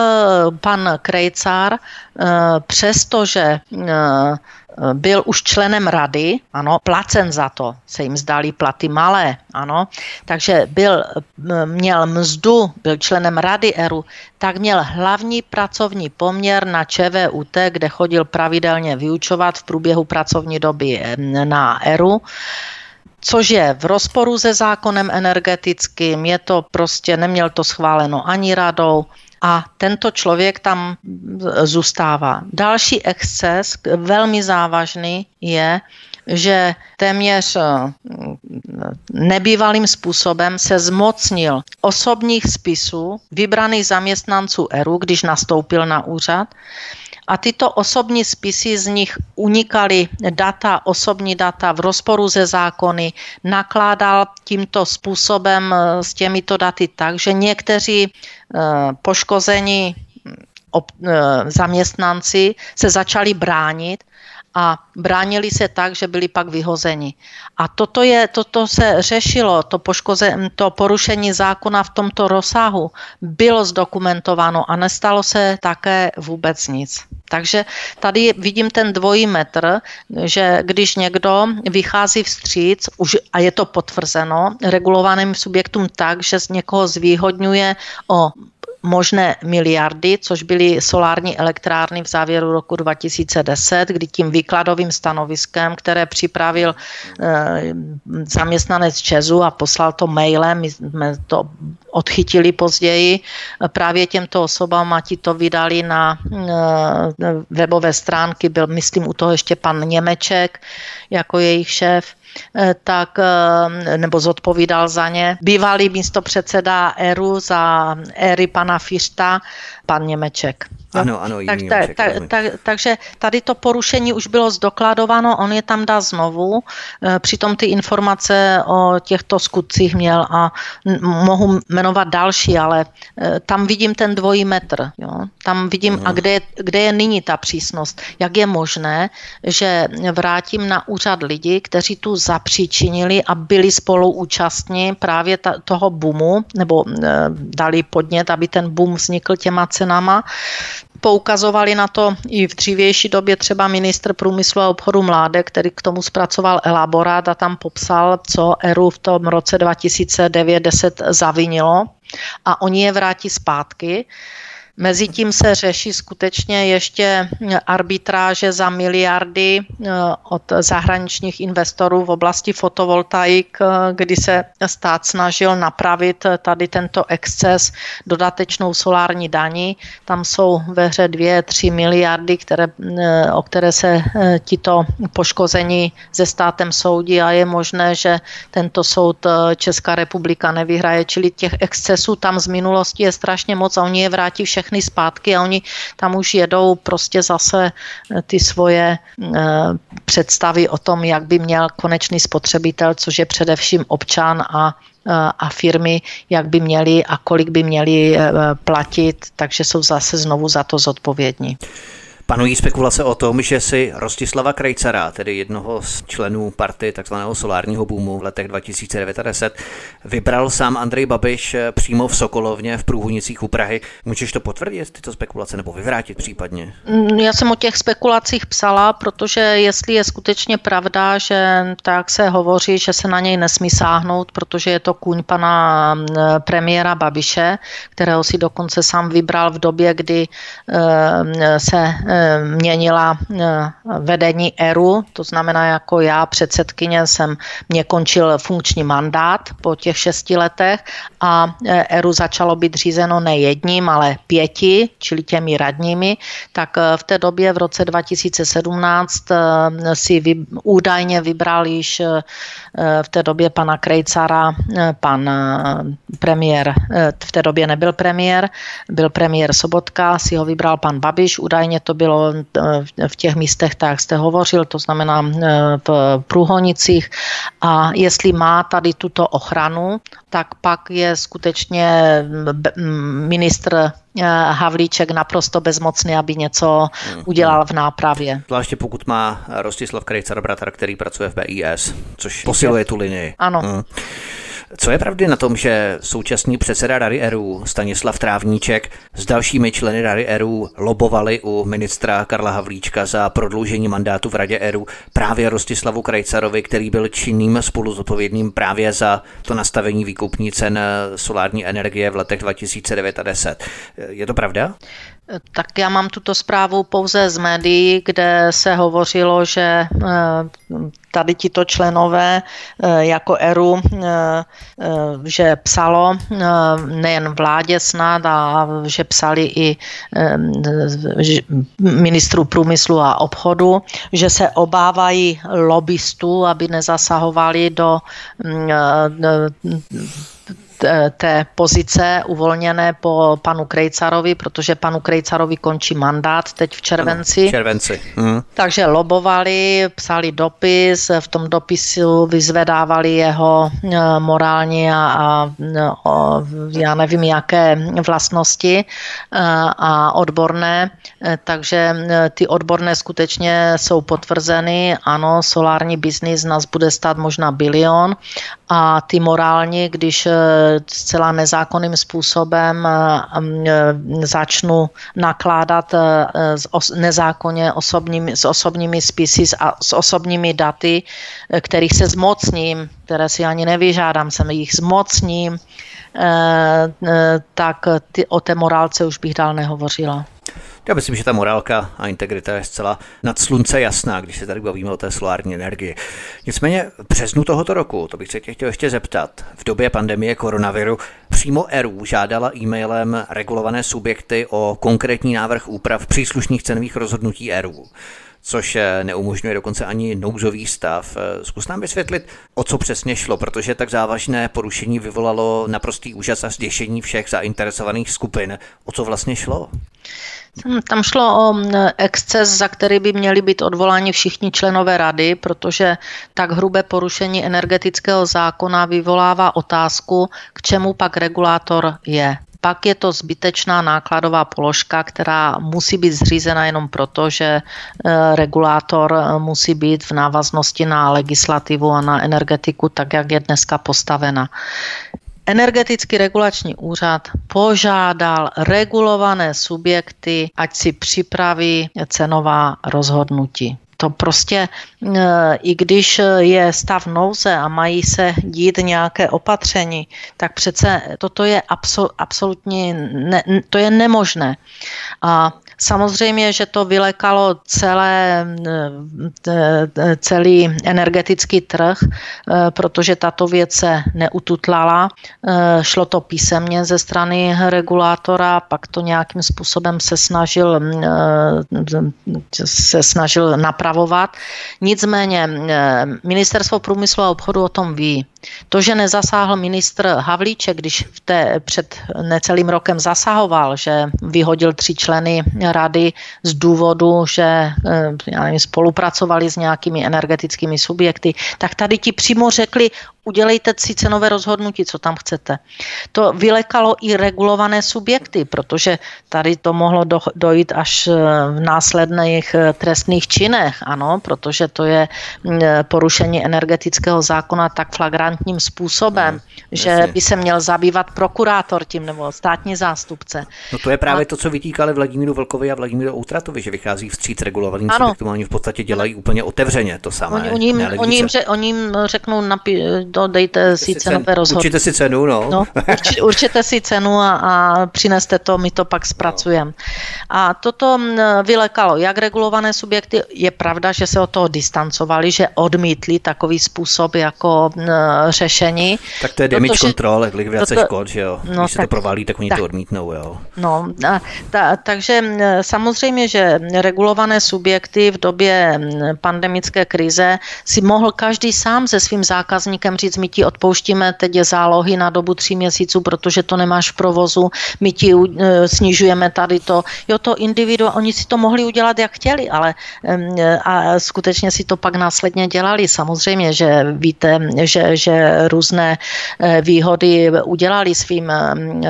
pan Krejcar, přestože byl už členem rady, ano, placen za to, se jim zdály platy malé, ano, takže byl, měl mzdu, byl členem rady ERÚ, tak měl hlavní pracovní poměr na ČVUT, kde chodil pravidelně vyučovat v průběhu pracovní doby na ERÚ, což je v rozporu se zákonem energetickým, je to prostě, neměl to schváleno ani radou, a tento člověk tam zůstává. Další exces, velmi závažný, je, že téměř nebývalým způsobem se zmocnil osobních spisů vybraných zaměstnanců ERÚ, když nastoupil na úřad. A tyto osobní spisy, z nich unikaly data, osobní data v rozporu se zákony, nakládal tímto způsobem s těmito daty tak, že někteří poškození zaměstnanci se začali bránit a bránili se tak, že byli pak vyhozeni. A toto, je, toto se řešilo, to, poškoze, to porušení zákona v tomto rozsahu bylo zdokumentováno a nestalo se také vůbec nic. Takže tady vidím ten dvojí metr, že když někdo vychází vstříc, už, a je to potvrzeno, regulovaným subjektům tak, že z někoho zvýhodňuje o možné miliardy, což byly solární elektrárny v závěru roku dva tisíce deset, kdy tím výkladovým stanoviskem, které připravil e, zaměstnanec ČEZu a poslal to mailem, my jsme to odchytili později, právě těmto osobám a ti to vydali na e, webové stránky, byl myslím u toho ještě pan Němeček jako jejich šéf, tak, nebo zodpovídal za ně. Bývalý místopředseda ERÚ za éry pana Fišta, pan Němeček. Ano, ano, tak, Němeček tak, tak, tak, takže tady to porušení už bylo zdokladováno, on je tam dá znovu, přitom ty informace o těchto skutcích měl a mohu jmenovat další, ale tam vidím ten dvojí metr. Jo? Tam vidím, uh-huh. a kde je, kde je nyní ta přísnost? Jak je možné, že vrátím na úřad lidi, kteří tu zapříčinili a byli spoluúčastní právě ta, toho boomu, nebo e, dali podnět, aby ten boom vznikl těma cenama. Poukazovali na to i v dřívější době třeba ministr průmyslu a obchodu Mládek, který k tomu zpracoval elaborát a tam popsal, co ERÚ v tom roce dva tisíce devět deset zavinilo a oni je vrátí zpátky. Mezitím se řeší skutečně ještě arbitráže za miliardy od zahraničních investorů v oblasti fotovoltaik, kdy se stát snažil napravit tady tento exces dodatečnou solární daní. Tam jsou ve hře dvě, tři miliardy, které, o které se tito poškození se státem soudí a je možné, že tento soud Česká republika nevyhraje. Čili těch excesů tam z minulosti je strašně moc a oni je vrátí všechny zpátky a oni tam už jedou prostě zase ty svoje e, představy o tom, jak by měl konečný spotřebitel, což je především občan a, e, a firmy, jak by měli a kolik by měli e, platit, takže jsou zase znovu za to zodpovědní. Panují spekulace o tom, že si Rostislava Krejcara, tedy jednoho z členů party takzvaného solárního boomu v letech dva tisíce devět a deset, vybral sám Andrej Babiš přímo v Sokolovně v Průhonicích u Prahy. Můžeš to potvrdit, tyto spekulace, nebo vyvrátit případně? Já jsem o těch spekulacích psala, protože jestli je skutečně pravda, že tak se hovoří, že se na něj nesmí sáhnout, protože je to kůň pana premiéra Babiše, kterého si dokonce sám vybral v době, kdy se měnila vedení E R U, to znamená jako já předsedkyně jsem, mě končil funkční mandát po těch šesti letech a E R U začalo být řízeno ne jedním, ale pěti, čili těmi radními, tak v té době v roce dva tisíce sedmnáct si vy, údajně vybral již v té době pana Krejcara, pan premiér, v té době nebyl premiér, byl premiér Sobotka, si ho vybral pan Babiš, údajně to bylo v těch místech, tak jak jste hovořil, to znamená v Průhonicích. A jestli má tady tuto ochranu, tak pak je skutečně ministr Havlíček naprosto bezmocný, aby něco udělal v nápravě. Zvláště pokud má Rostislav Krejcar bratra, který pracuje v B I S, což posiluje tu linii. Ano. Hmm. Co je pravdy na tom, že současný předseda Rady E R U Stanislav Trávníček s dalšími členy Rady E R U lobovali u ministra Karla Havlíčka za prodloužení mandátu v Radě E R U právě Rostislavu Krejcarovi, který byl činným spoluzodpovědným právě za to nastavení výkupní cen solární energie v letech dva tisíce devět a deset. Je to pravda? Tak já mám tuto zprávu pouze z médií, kde se hovořilo, že tady tito členové jako E R U, že psalo nejen vládě snad, a že psali i ministru průmyslu a obchodu, že se obávají lobbystů, aby nezasahovali do té pozice uvolněné po panu Krejcarovi, protože panu Krejcarovi končí mandát teď v červenci. V červenci. Mm. Takže lobovali, psali dopis, v tom dopisu vyzvedávali jeho morální a, a, a já nevím jaké vlastnosti a, a odborné, takže ty odborné skutečně jsou potvrzeny, ano, solární biznis nás bude stát možná bilion a ty morální, když zcela nezákonným způsobem začnu nakládat nezákonně osobními, s osobními spisy a s osobními daty, kterých se zmocním, které si ani nevyžádám, se jich zmocním, tak ty, o té morálce už bych dál nehovořila. Já myslím, že ta morálka a integrita je zcela nad slunce jasná, když se tady bavíme o té solární energii. Nicméně v březnu tohoto roku, to bych se tě chtěl ještě zeptat, v době pandemie koronaviru přímo E R U žádala e-mailem regulované subjekty o konkrétní návrh úprav příslušných cenových rozhodnutí E R U, což neumožňuje dokonce ani nouzový stav. Zkus nám vysvětlit, o co přesně šlo, protože tak závažné porušení vyvolalo naprostý úžas a zděšení všech zainteresovaných skupin. O co vlastně šlo? Tam šlo o exces, za který by měli být odvoláni všichni členové rady, protože tak hrubé porušení energetického zákona vyvolává otázku, k čemu pak regulátor je. Pak je to zbytečná nákladová položka, která musí být zřízena jenom proto, že regulátor musí být v návaznosti na legislativu a na energetiku, tak jak je dneska postavena. Energetický regulační úřad požádal regulované subjekty, ať si připraví cenová rozhodnutí. To prostě, i když je stav nouze a mají se dít nějaké opatření, tak přece toto je absol, absolutně, ne, to je nemožné. A samozřejmě, že to vylekalo celé, celý energetický trh, protože tato věc se neututlala. Šlo to písemně ze strany regulátora, pak to nějakým způsobem se snažil, se snažil napravovat. Nicméně Ministerstvo průmyslu a obchodu o tom ví. To, že nezasáhl ministr Havlíček, když v té, před necelým rokem zasahoval, že vyhodil tři členy rady z důvodu, že já nevím, spolupracovali s nějakými energetickými subjekty, tak tady ti přímo řekli, udělejte si cenové rozhodnutí, co tam chcete. To vylekalo i regulované subjekty, protože tady to mohlo do, dojít až v následných trestných činech, ano, protože to je porušení energetického zákona tak flagrantním způsobem, no, že jasně. by se měl zabývat prokurátor tím nebo státní zástupce. No to je právě a... to, co vytýkali Vladimíru Vlkovi a Vladimíru Outratovi, že vychází vstříc regulovaným subjektům, oni v podstatě dělají úplně otevřeně to samé. Oni jim, oni jim, ře, oni jim řeknou napi- To dejte si cenové rozhodnutí. Určitě si cenu, no. no urči, určitě si cenu a, a přineste to, my to pak zpracujeme. A toto vylekalo, jak regulované subjekty, je pravda, že se od toho distancovali, že odmítli takový způsob jako uh, řešení. Tak to je damage Protože, control, likvidace to, škod, že jo. Když no, se tak, to provalí, tak oni tak, to odmítnou, jo. No, a, ta, takže samozřejmě, že regulované subjekty v době pandemické krize si mohl každý sám se svým zákazníkem říct, my ti odpouštíme teď zálohy na dobu tří měsíců, protože to nemáš v provozu, my ti snižujeme tady to. Jo, to individuál, oni si to mohli udělat, jak chtěli, ale a skutečně si to pak následně dělali. Samozřejmě, že víte, že, že různé výhody udělali svým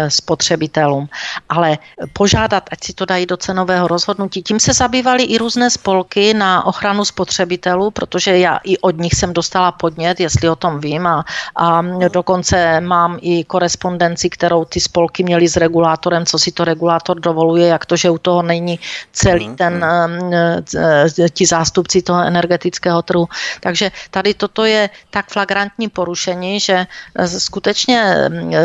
spotřebitelům, ale požádat, ať si to dají do cenového rozhodnutí. Tím se zabývaly i různé spolky na ochranu spotřebitelů, protože já i od nich jsem dostala podnět, jestli o tom vím a, a dokonce mám i korespondenci, kterou ty spolky měly s regulátorem, co si to regulátor dovoluje, jak to, že u toho není celý ten, ti zástupci toho energetického trhu. Takže tady toto je tak flagrantní porušení, že skutečně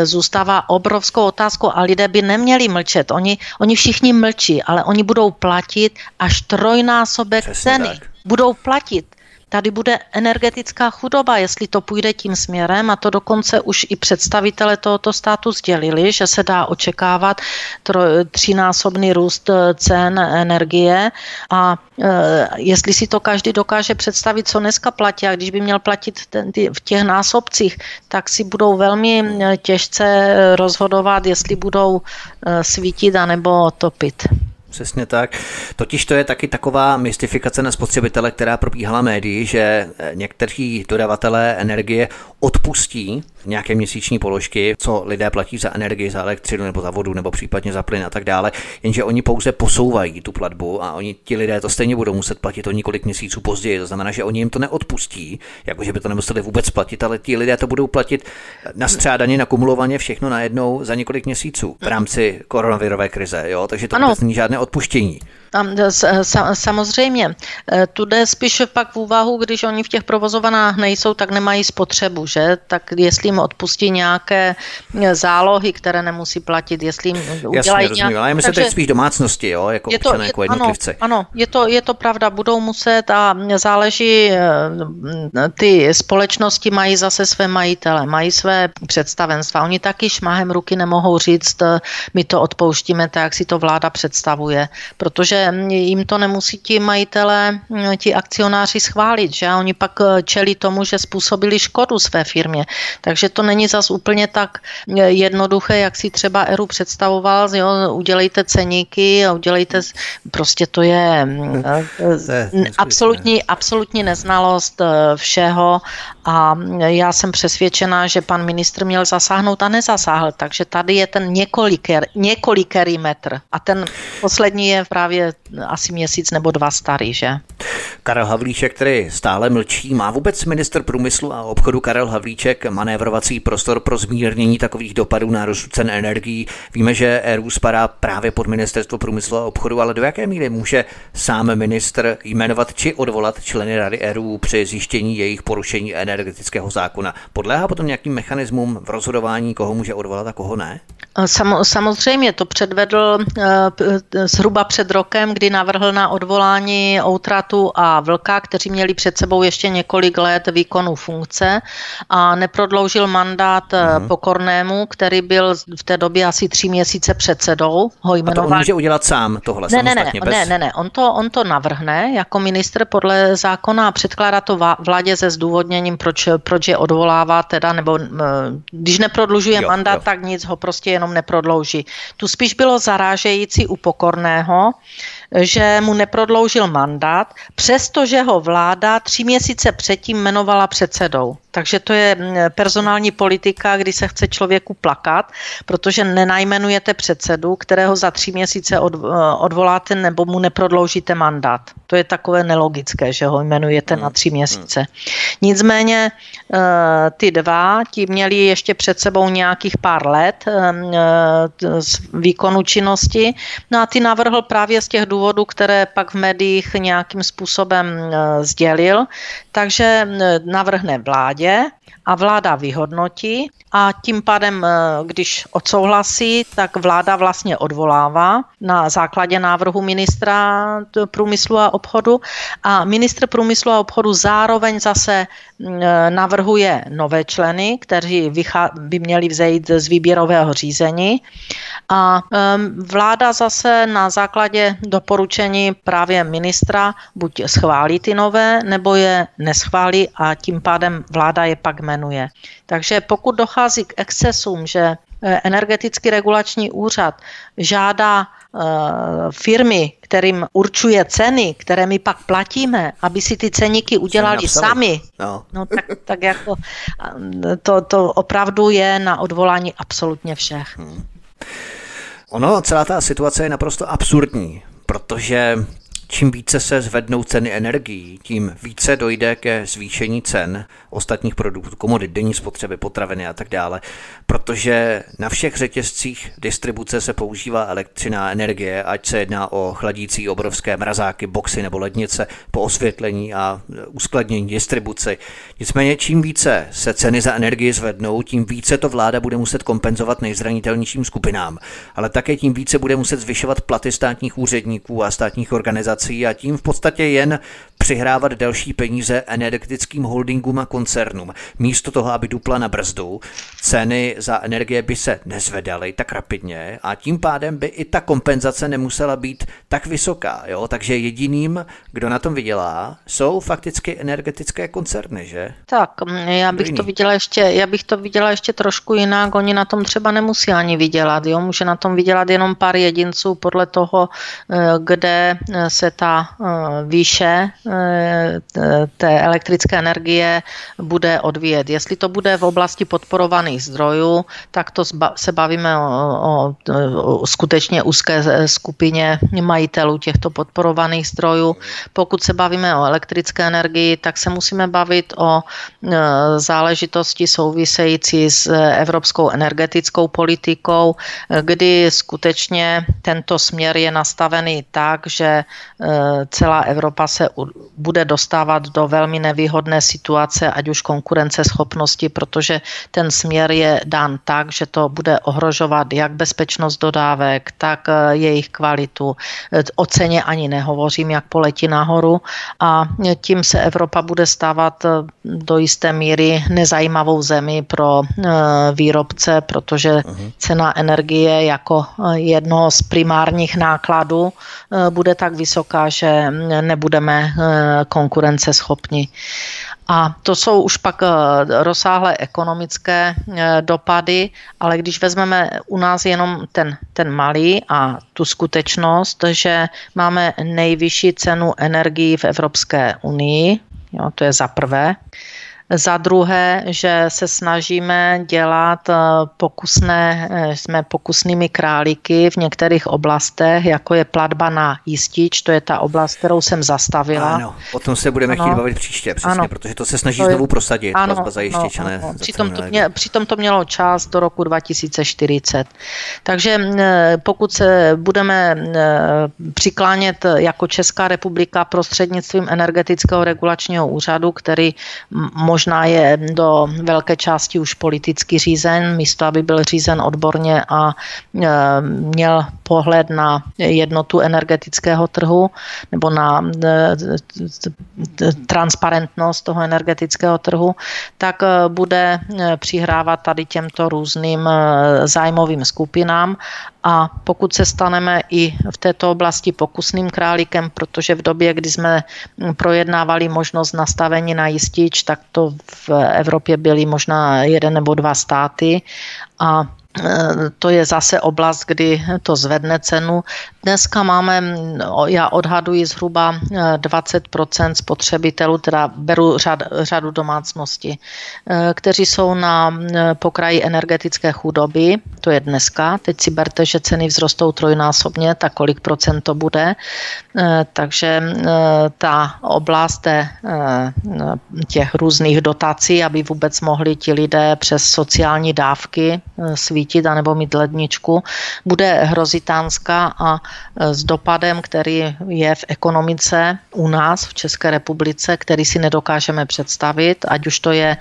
zůstává obrovskou otázkou a lidé by neměli mlčet. Oni, oni všichni mlčí, ale oni budou platit až trojnásobek Přesně ceny. Tak. Budou platit. Tady bude energetická chudoba, jestli to půjde tím směrem, a to dokonce už i představitelé tohoto státu sdělili, že se dá očekávat třínásobný růst cen energie, a e, jestli si to každý dokáže představit, co dneska platí, a když by měl platit ten, ty, v těch násobcích, tak si budou velmi těžce rozhodovat, jestli budou e, svítit anebo topit. Přesně tak. Totiž to je taky taková mystifikace na spotřebitele, která probíhala médii, že někteří dodavatelé energie odpustí nějaké měsíční položky, co lidé platí za energii, za elektřinu nebo za vodu nebo případně za plyn a tak dále, jenže oni pouze posouvají tu platbu a oni ti lidé to stejně budou muset platit o několik měsíců později. To znamená, že oni jim to neodpustí, jakože by to nemuseli vůbec platit, ale ti lidé to budou platit nastřádaně, nakumulovaně všechno najednou za několik měsíců v rámci koronavirové krize, jo, takže to vůbec není žádné odpuštění. Samozřejmě. Tu jde spíš pak v úvahu, když oni v těch provozovanách nejsou, tak nemají spotřebu, že? Tak jestli jim odpustí nějaké zálohy, které nemusí platit, jestli jim udělají Jasně, nějaké... Ale myslím, že to je spíš domácnosti, jo? Jako je to, občané, je, jako jednotlivci. Ano, ano je, to, je to pravda. Budou muset a záleží, ty společnosti mají zase své majitele, mají své představenstva. Oni taky šmahem ruky nemohou říct, my to odpouštíme tak, jak si to vláda představuje, protože jim to nemusí ti majitelé, ti akcionáři schválit, že oni pak čelí tomu, že způsobili škodu své firmě. Takže to není zas úplně tak jednoduché, jak si třeba Eru představoval, jo, udělejte ceníky a udělejte, prostě to je absolutní, absolutní neznalost všeho a já jsem přesvědčená, že pan ministr měl zasáhnout a nezasáhl, takže tady je ten několikerý metr a ten poslední je právě je asi měsíc nebo dva starý, že? Karel Havlíček, který stále mlčí, má vůbec ministr průmyslu a obchodu Karel Havlíček manévrovací prostor pro zmírnění takových dopadů nárůstu cen energií? Víme, že E R U spadá právě pod ministerstvo průmyslu a obchodu, ale do jaké míry může sám ministr jmenovat či odvolat členy rady E R U při zjištění jejich porušení energetického zákona? Podléhá potom nějakým mechanismům v rozhodování, koho může odvolat a koho ne? Samozřejmě, to předvedl zhruba před rokem, kdy navrhl na odvolání Outratu a Vlka, kteří měli před sebou ještě několik let výkonu funkce, a neprodloužil mandát mm. Pokornému, který byl v té době asi tři měsíce předsedou. Ho jmenoval... A to on může udělat sám tohle ne, samostatně? Ne, ne, bez... ne, ne. On, to, on to navrhne jako ministr podle zákona a předkládá to vládě se zdůvodněním, proč, proč je odvolává, teda, nebo když neprodlužuje jo, mandát, jo. tak nic, ho prostě jenom neprodlouží. Tu spíš bylo zarážející u Pokorného, že mu neprodloužil mandát, přestože ho vláda tři měsíce předtím jmenovala předsedou. Takže to je personální politika, kdy se chce člověku plakat, protože nenajmenujete předsedu, kterého za tři měsíce odvoláte nebo mu neprodloužíte mandát. To je takové nelogické, že ho jmenujete na tři měsíce. Nicméně ty dva, ti měli ještě před sebou nějakých pár let z výkonu činnosti, no a ty navrhl právě z těch důvodů, které pak v médiích nějakým způsobem sdělil, takže navrhne vládě, a vláda vyhodnotí a tím pádem, když odsouhlasí, tak vláda vlastně odvolává na základě návrhu ministra průmyslu a obchodu a ministr průmyslu a obchodu zároveň zase navrhuje nové členy, kteří by měli vzejít z výběrového řízení a vláda zase na základě doporučení právě ministra buď schválí ty nové, nebo je neschválí a tím pádem vláda je pak jmenuje. Takže pokud dochází k excesům, že Energetický regulační úřad žádá firmy, kterým určuje ceny, které my pak platíme, aby si ty ceníky udělali sami, no. No, tak, tak jako to, to opravdu je na odvolání absolutně všech. Hmm. Ono, celá ta situace je naprosto absurdní, protože čím více se zvednou ceny energií, tím více dojde ke zvýšení cen ostatních produktů, komodit, denní spotřeby, potraviny a tak dále, protože na všech řetězcích distribuce se používá elektřina, energie, ať se jedná o chladící obrovské mrazáky, boxy nebo lednice, po osvětlení a uskladnění distribuci. Nicméně čím více se ceny za energii zvednou, tím více to vláda bude muset kompenzovat nejzranitelnějším skupinám, ale také tím více bude muset zvyšovat platy státních úředníků a státních organizací a tím v podstatě jen přihrávat další peníze energetickým holdingům a koncernům. Místo toho, aby dupla na brzdu, ceny za energie by se nezvedaly tak rapidně a tím pádem by i ta kompenzace nemusela být tak vysoká. Jo? Takže jediným, kdo na tom vydělá, jsou fakticky energetické koncerny, že? Tak, já bych to viděla ještě, já bych to viděla ještě trošku jinak. Oni na tom třeba nemusí ani vydělat. Jo? Může na tom vydělat jenom pár jedinců podle toho, kde se ta výše té elektrické energie bude odvíjet. Jestli to bude v oblasti podporovaných zdrojů, tak to se bavíme o, o skutečně úzké skupině majitelů těchto podporovaných zdrojů. Pokud se bavíme o elektrické energii, tak se musíme bavit o záležitosti související s evropskou energetickou politikou, kdy skutečně tento směr je nastavený tak, že celá Evropa se bude dostávat do velmi nevýhodné situace, ať už konkurenceschopnosti, protože ten směr je dán tak, že to bude ohrožovat jak bezpečnost dodávek, tak jejich kvalitu. O ceně ani nehovořím, jak poletí nahoru a tím se Evropa bude stávat do jisté míry nezajímavou zemi pro výrobce, protože cena energie jako jednoho z primárních nákladů bude tak vysoká, že nebudeme konkurenceschopní. A to jsou už pak rozsáhlé ekonomické dopady, ale když vezmeme u nás jenom ten, ten malý a tu skutečnost, že máme nejvyšší cenu energií v Evropské unii, jo, to je za prvé. Za druhé, že se snažíme dělat pokusné, jsme pokusnými králíky v některých oblastech, jako je platba na jistič, to je ta oblast, kterou jsem zastavila. Ano, o tom se budeme ano. chtít bavit příště, přesně, ano. protože to se snaží to je... znovu prosadit, ano, platba za jistič. Ano, ano. Přitom, to mě, přitom to mělo čas do roku dva tisíce čtyřicet. Takže pokud se budeme přiklánět jako Česká republika prostřednictvím Energetického regulačního úřadu, který možná je do velké části už politicky řízen, místo aby byl řízen odborně a měl pohled na jednotu energetického trhu nebo na transparentnost toho energetického trhu, tak bude přihrávat tady těmto různým zájmovým skupinám. A pokud se staneme i v této oblasti pokusným králíkem, protože v době, kdy jsme projednávali možnost nastavení na jistič, tak to v Evropě byly možná jeden nebo dva státy a to je zase oblast, kdy to zvedne cenu. Dneska máme, já odhaduji zhruba dvacet procent spotřebitelů, teda beru řad, řadu domácností, kteří jsou na pokraji energetické chudoby, to je dneska. Teď si berte, že ceny vzrostou trojnásobně, tak kolik procent to bude. Takže ta oblast těch různých dotací, aby vůbec mohli ti lidé přes sociální dávky svít anebo mít ledničku, bude hrozitánská a s dopadem, který je v ekonomice u nás v České republice, který si nedokážeme představit, ať už to je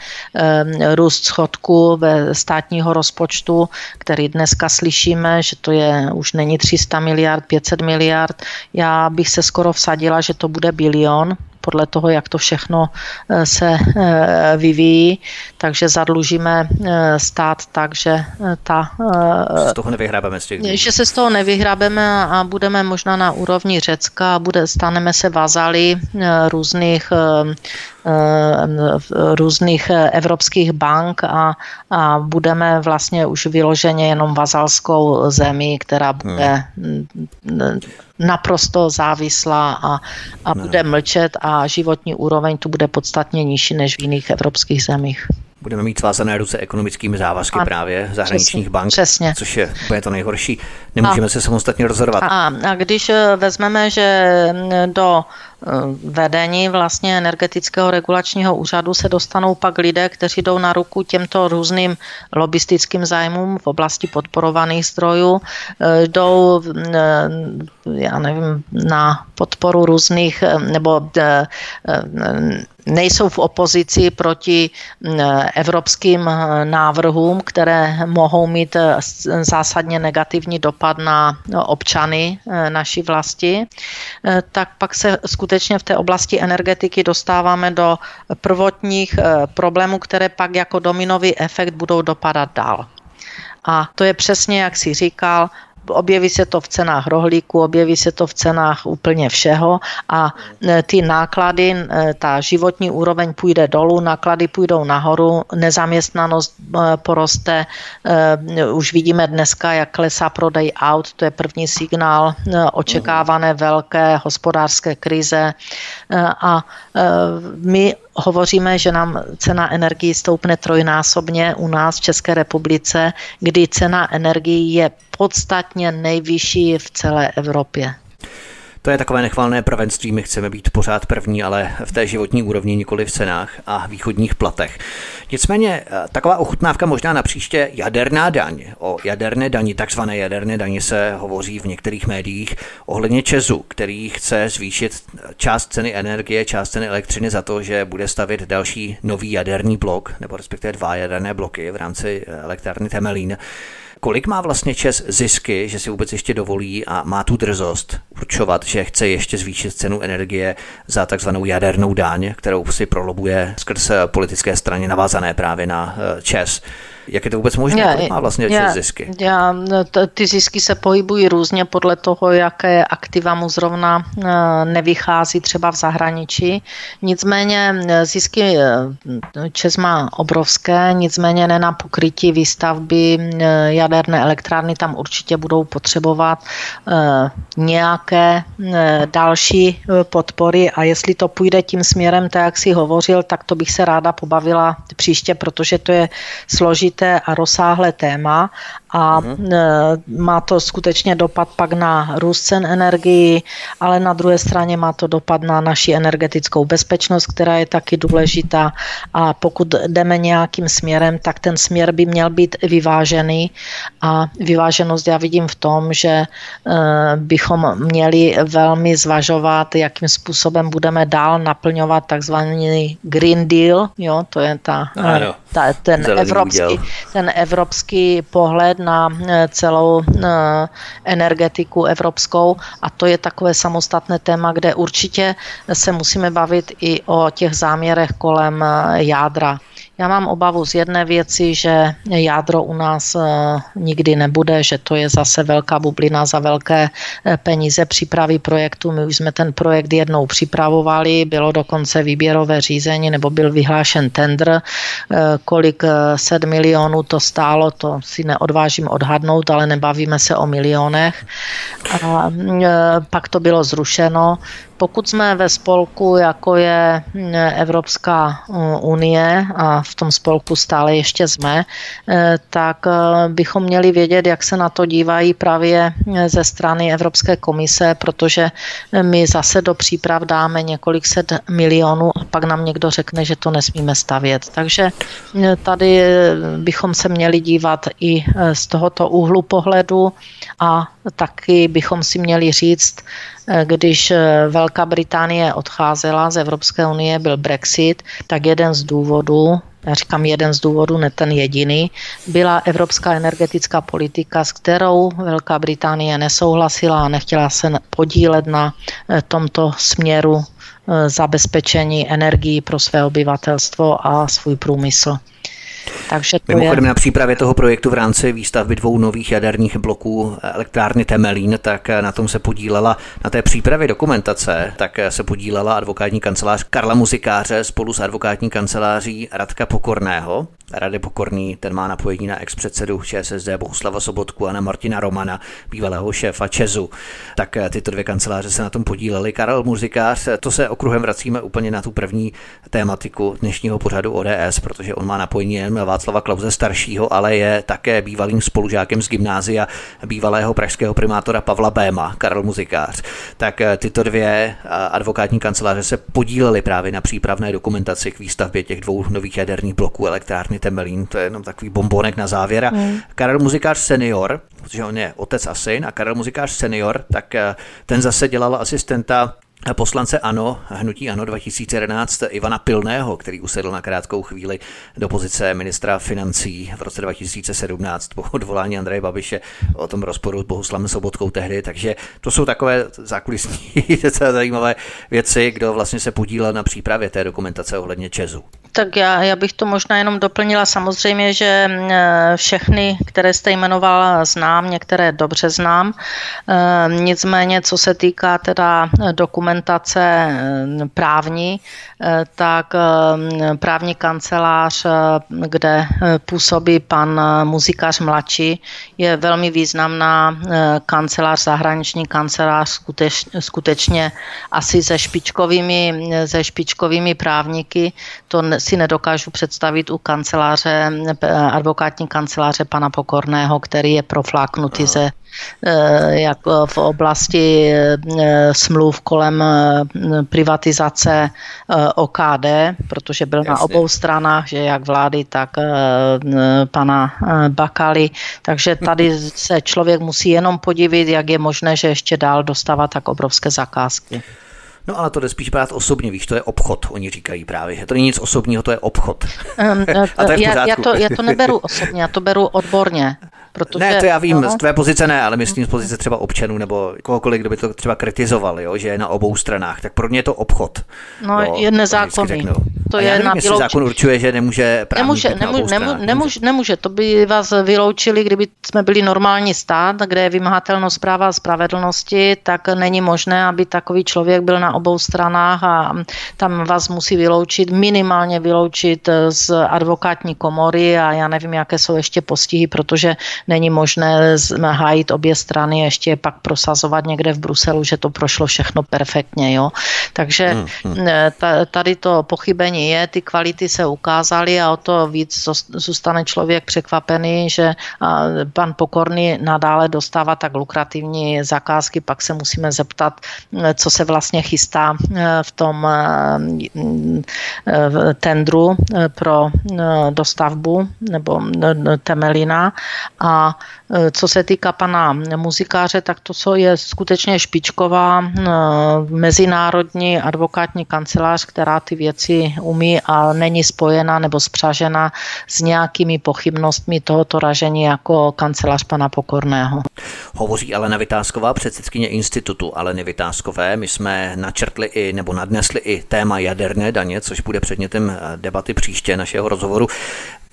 růst schodku ve státního rozpočtu, který dneska slyšíme, že to je už není tři sta miliard, pět set miliard. Já bych se skoro vsadila, že to bude bilion, podle toho, jak to všechno se vyvíjí, takže zadlužíme stát tak, že ta, z toho nevyhrábeme z těch... že se z toho nevyhrábeme a budeme možná na úrovni Řecka a bude, staneme se vazaly různých různých evropských bank a, a budeme vlastně už vyloženě jenom vazalskou zemí, která bude hmm. naprosto závislá a, a bude mlčet a životní úroveň tu bude podstatně nižší než v jiných evropských zemích. Budeme mít svázané ruce ekonomickými závazky a, právě zahraničních přesně, bank, přesně. což je úplně to nejhorší. Nemůžeme a, se samostatně rozhodovat. A, a když vezmeme, že do vedení vlastně Energetického regulačního úřadu se dostanou pak lidé, kteří jdou na ruku těmto různým lobistickým zájmům v oblasti podporovaných zdrojů, jdou, já nevím, na podporu různých, nebo nejsou v opozici proti evropským návrhům, které mohou mít zásadně negativní dopad na občany naší vlasti, tak pak se skutečně v té oblasti energetiky dostáváme do prvotních problémů, které pak jako dominový efekt budou dopadat dál. A to je přesně, jak jsi říkal, objeví se to v cenách rohlíku, objeví se to v cenách úplně všeho a ty náklady, ta životní úroveň půjde dolů, náklady půjdou nahoru, nezaměstnanost poroste, už vidíme dneska, jak klesá prodej aut, to je první signál očekávané velké hospodářské krize a my hovoříme, že nám cena energií stoupne trojnásobně u nás v České republice, kdy cena energií je podstatně nejvyšší v celé Evropě. To je takové nechvalné prvenství, my chceme být pořád první, ale v té životní úrovni, nikoli v cenách a východních platech. Nicméně taková ochutnávka možná na příště, jaderná daň. O jaderné dani, takzvané jaderné dani se hovoří v některých médiích ohledně ČEZu, který chce zvýšit část ceny energie, část ceny elektřiny za to, že bude stavět další nový jaderný blok, nebo respektive dva jaderné bloky v rámci elektrárny Temelín. Kolik má vlastně ČEZ zisky, že si vůbec ještě dovolí a má tu drzost určovat, že chce ještě zvýšit cenu energie za takzvanou jadernou daň, kterou si prolobuje skrz politické strany navázané právě na ČEZ. Jak je to vůbec možné? Kolik má vlastně ČEZ zisky? Já, ty zisky se pohybují různě podle toho, jaké aktiva mu zrovna nevychází třeba v zahraničí. Nicméně zisky ČEZ má obrovské, nicméně ne na pokrytí výstavby jaderné elektrárny, tam určitě budou potřebovat nějaké další podpory a jestli to půjde tím směrem, tak jak si hovořil, tak to bych se ráda pobavila příště, protože to je složité a rozsáhlé téma a mm-hmm. má to skutečně dopad pak na růst cen energii, ale na druhé straně má to dopad na naši energetickou bezpečnost, která je taky důležitá a pokud jdeme nějakým směrem, tak ten směr by měl být vyvážený a vyváženost já vidím v tom, že bychom měli velmi zvažovat, jakým způsobem budeme dál naplňovat takzvaný Green Deal, jo, to je ta, ta, ten, evropský, ten evropský pohled na celou energetiku evropskou a to je takové samostatné téma, kde určitě se musíme bavit i o těch záměrech kolem jádra. Já mám obavu z jedné věci, že jádro u nás nikdy nebude, že to je zase velká bublina za velké peníze přípravy projektu. My už jsme ten projekt jednou připravovali, bylo dokonce výběrové řízení nebo byl vyhlášen tendr, kolik set milionů to stálo, to si neodvážím odhadnout, ale nebavíme se o milionech. A pak to bylo zrušeno. Pokud jsme ve spolku, jako je Evropská unie a v tom spolku stále ještě jsme, tak bychom měli vědět, jak se na to dívají právě ze strany Evropské komise, protože my zase do příprav dáme několik set milionů a pak nám někdo řekne, že to nesmíme stavět. Takže tady bychom se měli dívat i z tohoto úhlu pohledu a taky bychom si měli říct, když Velká Británie odcházela z Evropské unie, byl Brexit, tak jeden z důvodů, já říkám jeden z důvodů, ne ten jediný, byla evropská energetická politika, s kterou Velká Británie nesouhlasila a nechtěla se podílet na tomto směru zabezpečení energií pro své obyvatelstvo a svůj průmysl. Takže to mimochodem je... na přípravě toho projektu v rámci výstavby dvou nových jaderních bloků elektrárny Temelín, tak na tom se podílela, na té přípravě dokumentace, tak se podílela advokátní kancelář Karla Muzikáře spolu s advokátní kanceláří Radka Pokorného. Radek Pokorný, ten má napojení na ex-předsedu ČSSD Bohuslava Sobotku a na Martina Romana, bývalého šéfa ČEZu. Tak tyto dvě kanceláře se na tom podílely. Karel Muzikář, to se okruhem vracíme úplně na tu první tématiku dnešního pořadu O D S, protože on má napojení jen Václava Klause staršího, ale je také bývalým spolužákem z gymnázia bývalého pražského primátora Pavla Béma, Karel Muzikář. Tak tyto dvě advokátní kanceláře se podílely právě na přípravné dokumentaci k výstavbě těch dvou nových jaderních bloků elektrárny Temelín, to je jenom takový bombonek na závěr. Mm. Karel Muzikář senior, protože on je otec a syn, a Karel Muzikář senior, tak ten zase dělal asistenta poslance ANO, hnutí ANO dva tisíce jedenáct Ivana Pilného, který usedl na krátkou chvíli do pozice ministra financí v roce dva tisíce sedmnáct po odvolání Andreje Babiše o tom rozporu s Bohuslavem Sobotkou tehdy. Takže to jsou takové zákulisní docela zajímavé věci, kdo vlastně se podílel na přípravě té dokumentace ohledně ČEZu. Tak já, já bych to možná jenom doplnila. Samozřejmě, že všechny, které jste jmenovala, znám, některé dobře znám. Nicméně, co se týká teda dokumentace právní, tak právní kancelář, kde působí pan Muzikář mladší, je velmi významná kancelář, zahraniční kancelář, skuteč, skutečně asi se špičkovými, se špičkovými právníky. To si nedokážu představit u kanceláře, advokátní kanceláře pana Pokorného, který je profláknutý ze jak v oblasti smluv kolem privatizace O K D, protože byl Jasně. na obou stranách, že jak vlády, tak pana Bakaly. Takže tady se člověk musí jenom podivit, jak je možné, že ještě dál dostává tak obrovské zakázky. No ale to jde spíš brát osobně, víš, to je obchod, oni říkají právě, že to není nic osobního, to je obchod. Um, a to je v pořádku. já, já, to, já to neberu osobně, já to beru odborně. Protože, ne, to já vím, no, z tvé pozice ne, ale myslím z pozice třeba občanů nebo kohokoliv, kdo by to třeba kritizoval, jo, že je na obou stranách, tak pro mě je to obchod. No, jo, je nezákonný. To je nevím, na jestli zákon určuje, že nemůže právě nemůže, nemůže, nemůže, nemůže, nemůže, to by vás vyloučili, kdyby jsme byli normální stát, kde je vymahatelnost práva a spravedlnosti, tak není možné, aby takový člověk byl na obou stranách a tam vás musí vyloučit, minimálně vyloučit z advokátní komory a já nevím, jaké jsou ještě postihy, protože není možné hájit obě strany a ještě pak prosazovat někde v Bruselu, že to prošlo všechno perfektně. Jo? Takže hmm, hmm. tady to pochybení je, ty kvality se ukázaly a o to víc zůstane člověk překvapený, že pan Pokorný nadále dostává tak lukrativní zakázky, pak se musíme zeptat, co se vlastně chystá v tom tendru pro dostavbu nebo Temelína. A co se týká pana Muzikáře, tak to, co je skutečně špičková mezinárodní advokátní kancelář, která ty věci umí a není spojena nebo spřažena s nějakými pochybnostmi tohoto ražení jako kancelář pana Pokorného. Hovoří Alena Vitásková, předsedkyně Institutu Aleny Vitáskové. My jsme načrtli i nebo nadnesli i téma jaderné daně, což bude předmětem debaty příště našeho rozhovoru.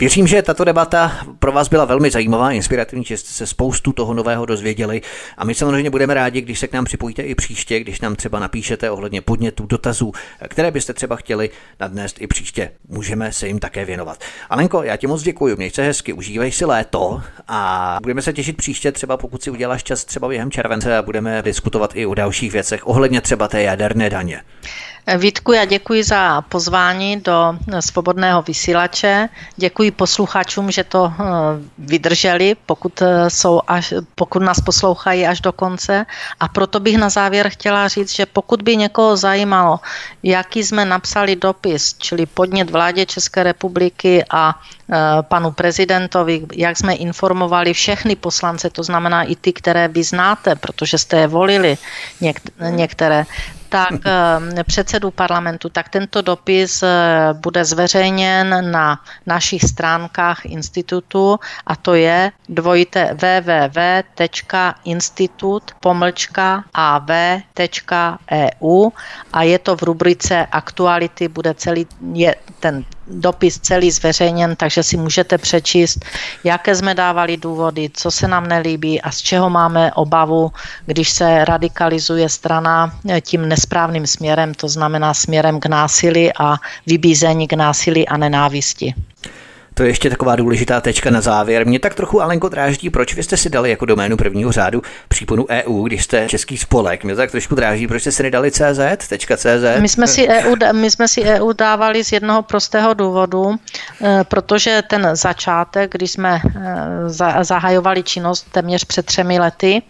Věřím, že tato debata pro vás byla velmi zajímavá, inspirativní, že jste se spoustu toho nového dozvěděli a my samozřejmě budeme rádi, když se k nám připojíte i příště, když nám třeba napíšete ohledně podnětů, dotazů, které byste třeba chtěli nadnést i příště. Můžeme se jim také věnovat. Alenko, já ti moc děkuji, měj se hezky, užívej si léto a budeme se těšit příště, třeba pokud si uděláš čas třeba během července a budeme diskutovat i o dalších věcech, ohledně třeba té jaderné daně. Vítku, já děkuji za pozvání do Svobodného vysílače. Děkuji posluchačům, že to vydrželi, pokud, jsou až, pokud nás poslouchají až do konce. A proto bych na závěr chtěla říct, že pokud by někoho zajímalo, jaký jsme napsali dopis, čili podnět vládě České republiky a panu prezidentovi, jak jsme informovali všechny poslance, to znamená i ty, které vy znáte, protože jste je volili některé, tak předsedu parlamentu, tak tento dopis bude zveřejněn na našich stránkách institutu a to je dvojité w w w tečka institut pomlčka a v tečka e u a je to v rubrice aktuality, bude celý je ten dopis celý zveřejněn, takže si můžete přečíst, jaké jsme dávali důvody, co se nám nelíbí a z čeho máme obavu, když se radikalizuje strana tím nesprávným směrem, to znamená směrem k násilí a vybízení k násilí a nenávisti. To je ještě taková důležitá tečka na závěr. Mě tak trochu, Alenko, dráždí, proč vy jste si dali jako doménu prvního řádu příponu E U, když jste český spolek. Mě tak trošku dráždí, proč jste si nedali C Z, tečka C Z. My jsme si E U, my jsme si E U dávali z jednoho prostého důvodu, protože ten začátek, když jsme zahajovali činnost téměř před třemi lety,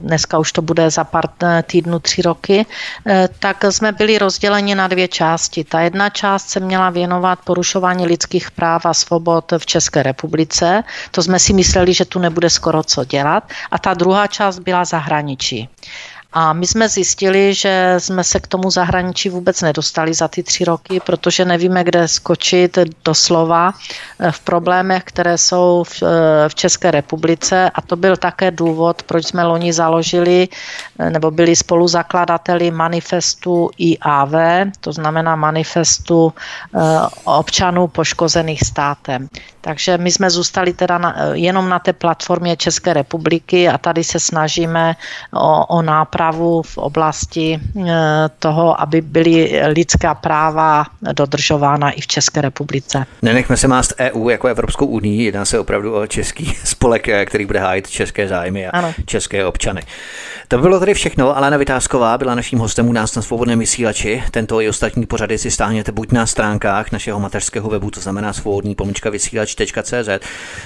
dneska už to bude za pár týdnů tři roky, tak jsme byli rozděleni na dvě části. Ta jedna část se měla věnovat porušování lidských práv a svobod v České republice. To jsme si mysleli, že tu nebude skoro co dělat. A ta druhá část byla zahraničí. A my jsme zjistili, že jsme se k tomu zahraničí vůbec nedostali za ty tři roky, protože nevíme, kde skočit doslova v problémech, které jsou v České republice. A to byl také důvod, proč jsme loni založili nebo byli spoluzakladateli manifestu I A V, to znamená manifestu občanů poškozených státem. Takže my jsme zůstali teda na, jenom na té platformě České republiky a tady se snažíme o, o nápravu v oblasti toho, aby byly lidská práva dodržována i v České republice. Nenechme se mást E U jako Evropskou unii, jedná se opravdu o český spolek, který bude hájit české zájmy a ano. České občany. To bylo tady všechno. Alena Vitásková byla naším hostem u nás na Svobodném vysílači. Tento i ostatní pořady si stáhněte buď na stránkách našeho mateřského webu, to znamená svobodný pomlčka vysílač tečka cz,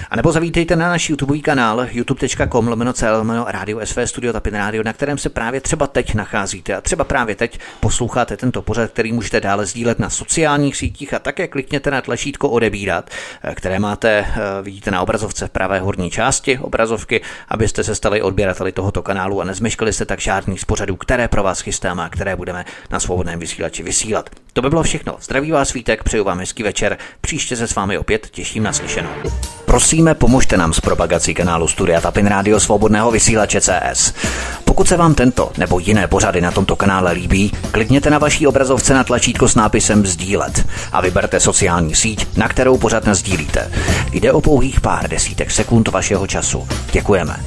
a nebo zavítejte na náš YouTubeový kanál youtube tečka com lomeno c lomeno radio s v studio tapin radio, na kterém se právě třeba teď nacházíte a třeba právě teď posloucháte tento pořad, který můžete dále sdílet na sociálních sítích a také klikněte na tlačítko odebírat, které máte, vidíte na obrazovce v pravé horní části obrazovky, abyste se stali odběrateli tohoto kanálu a nezmeškali jste tak žádný z pořadů, které pro vás chystáme a které budeme na Svobodném vysílači vysílat. To by bylo všechno. Zdraví vás Vítek, přeju vám hezký večer. Příště se s vámi opět těším na slyšenou. Prosíme, pomožte nám s propagací kanálu Studia Tapin Rádio Svobodného vysílače C S. Pokud se vám tento nebo jiné pořady na tomto kanále líbí, klikněte na vaší obrazovce na tlačítko s nápisem sdílet a vyberte sociální síť, na kterou pořad nasdílíte. Jde o pouhých pár desítek sekund vašeho času. Děkujeme.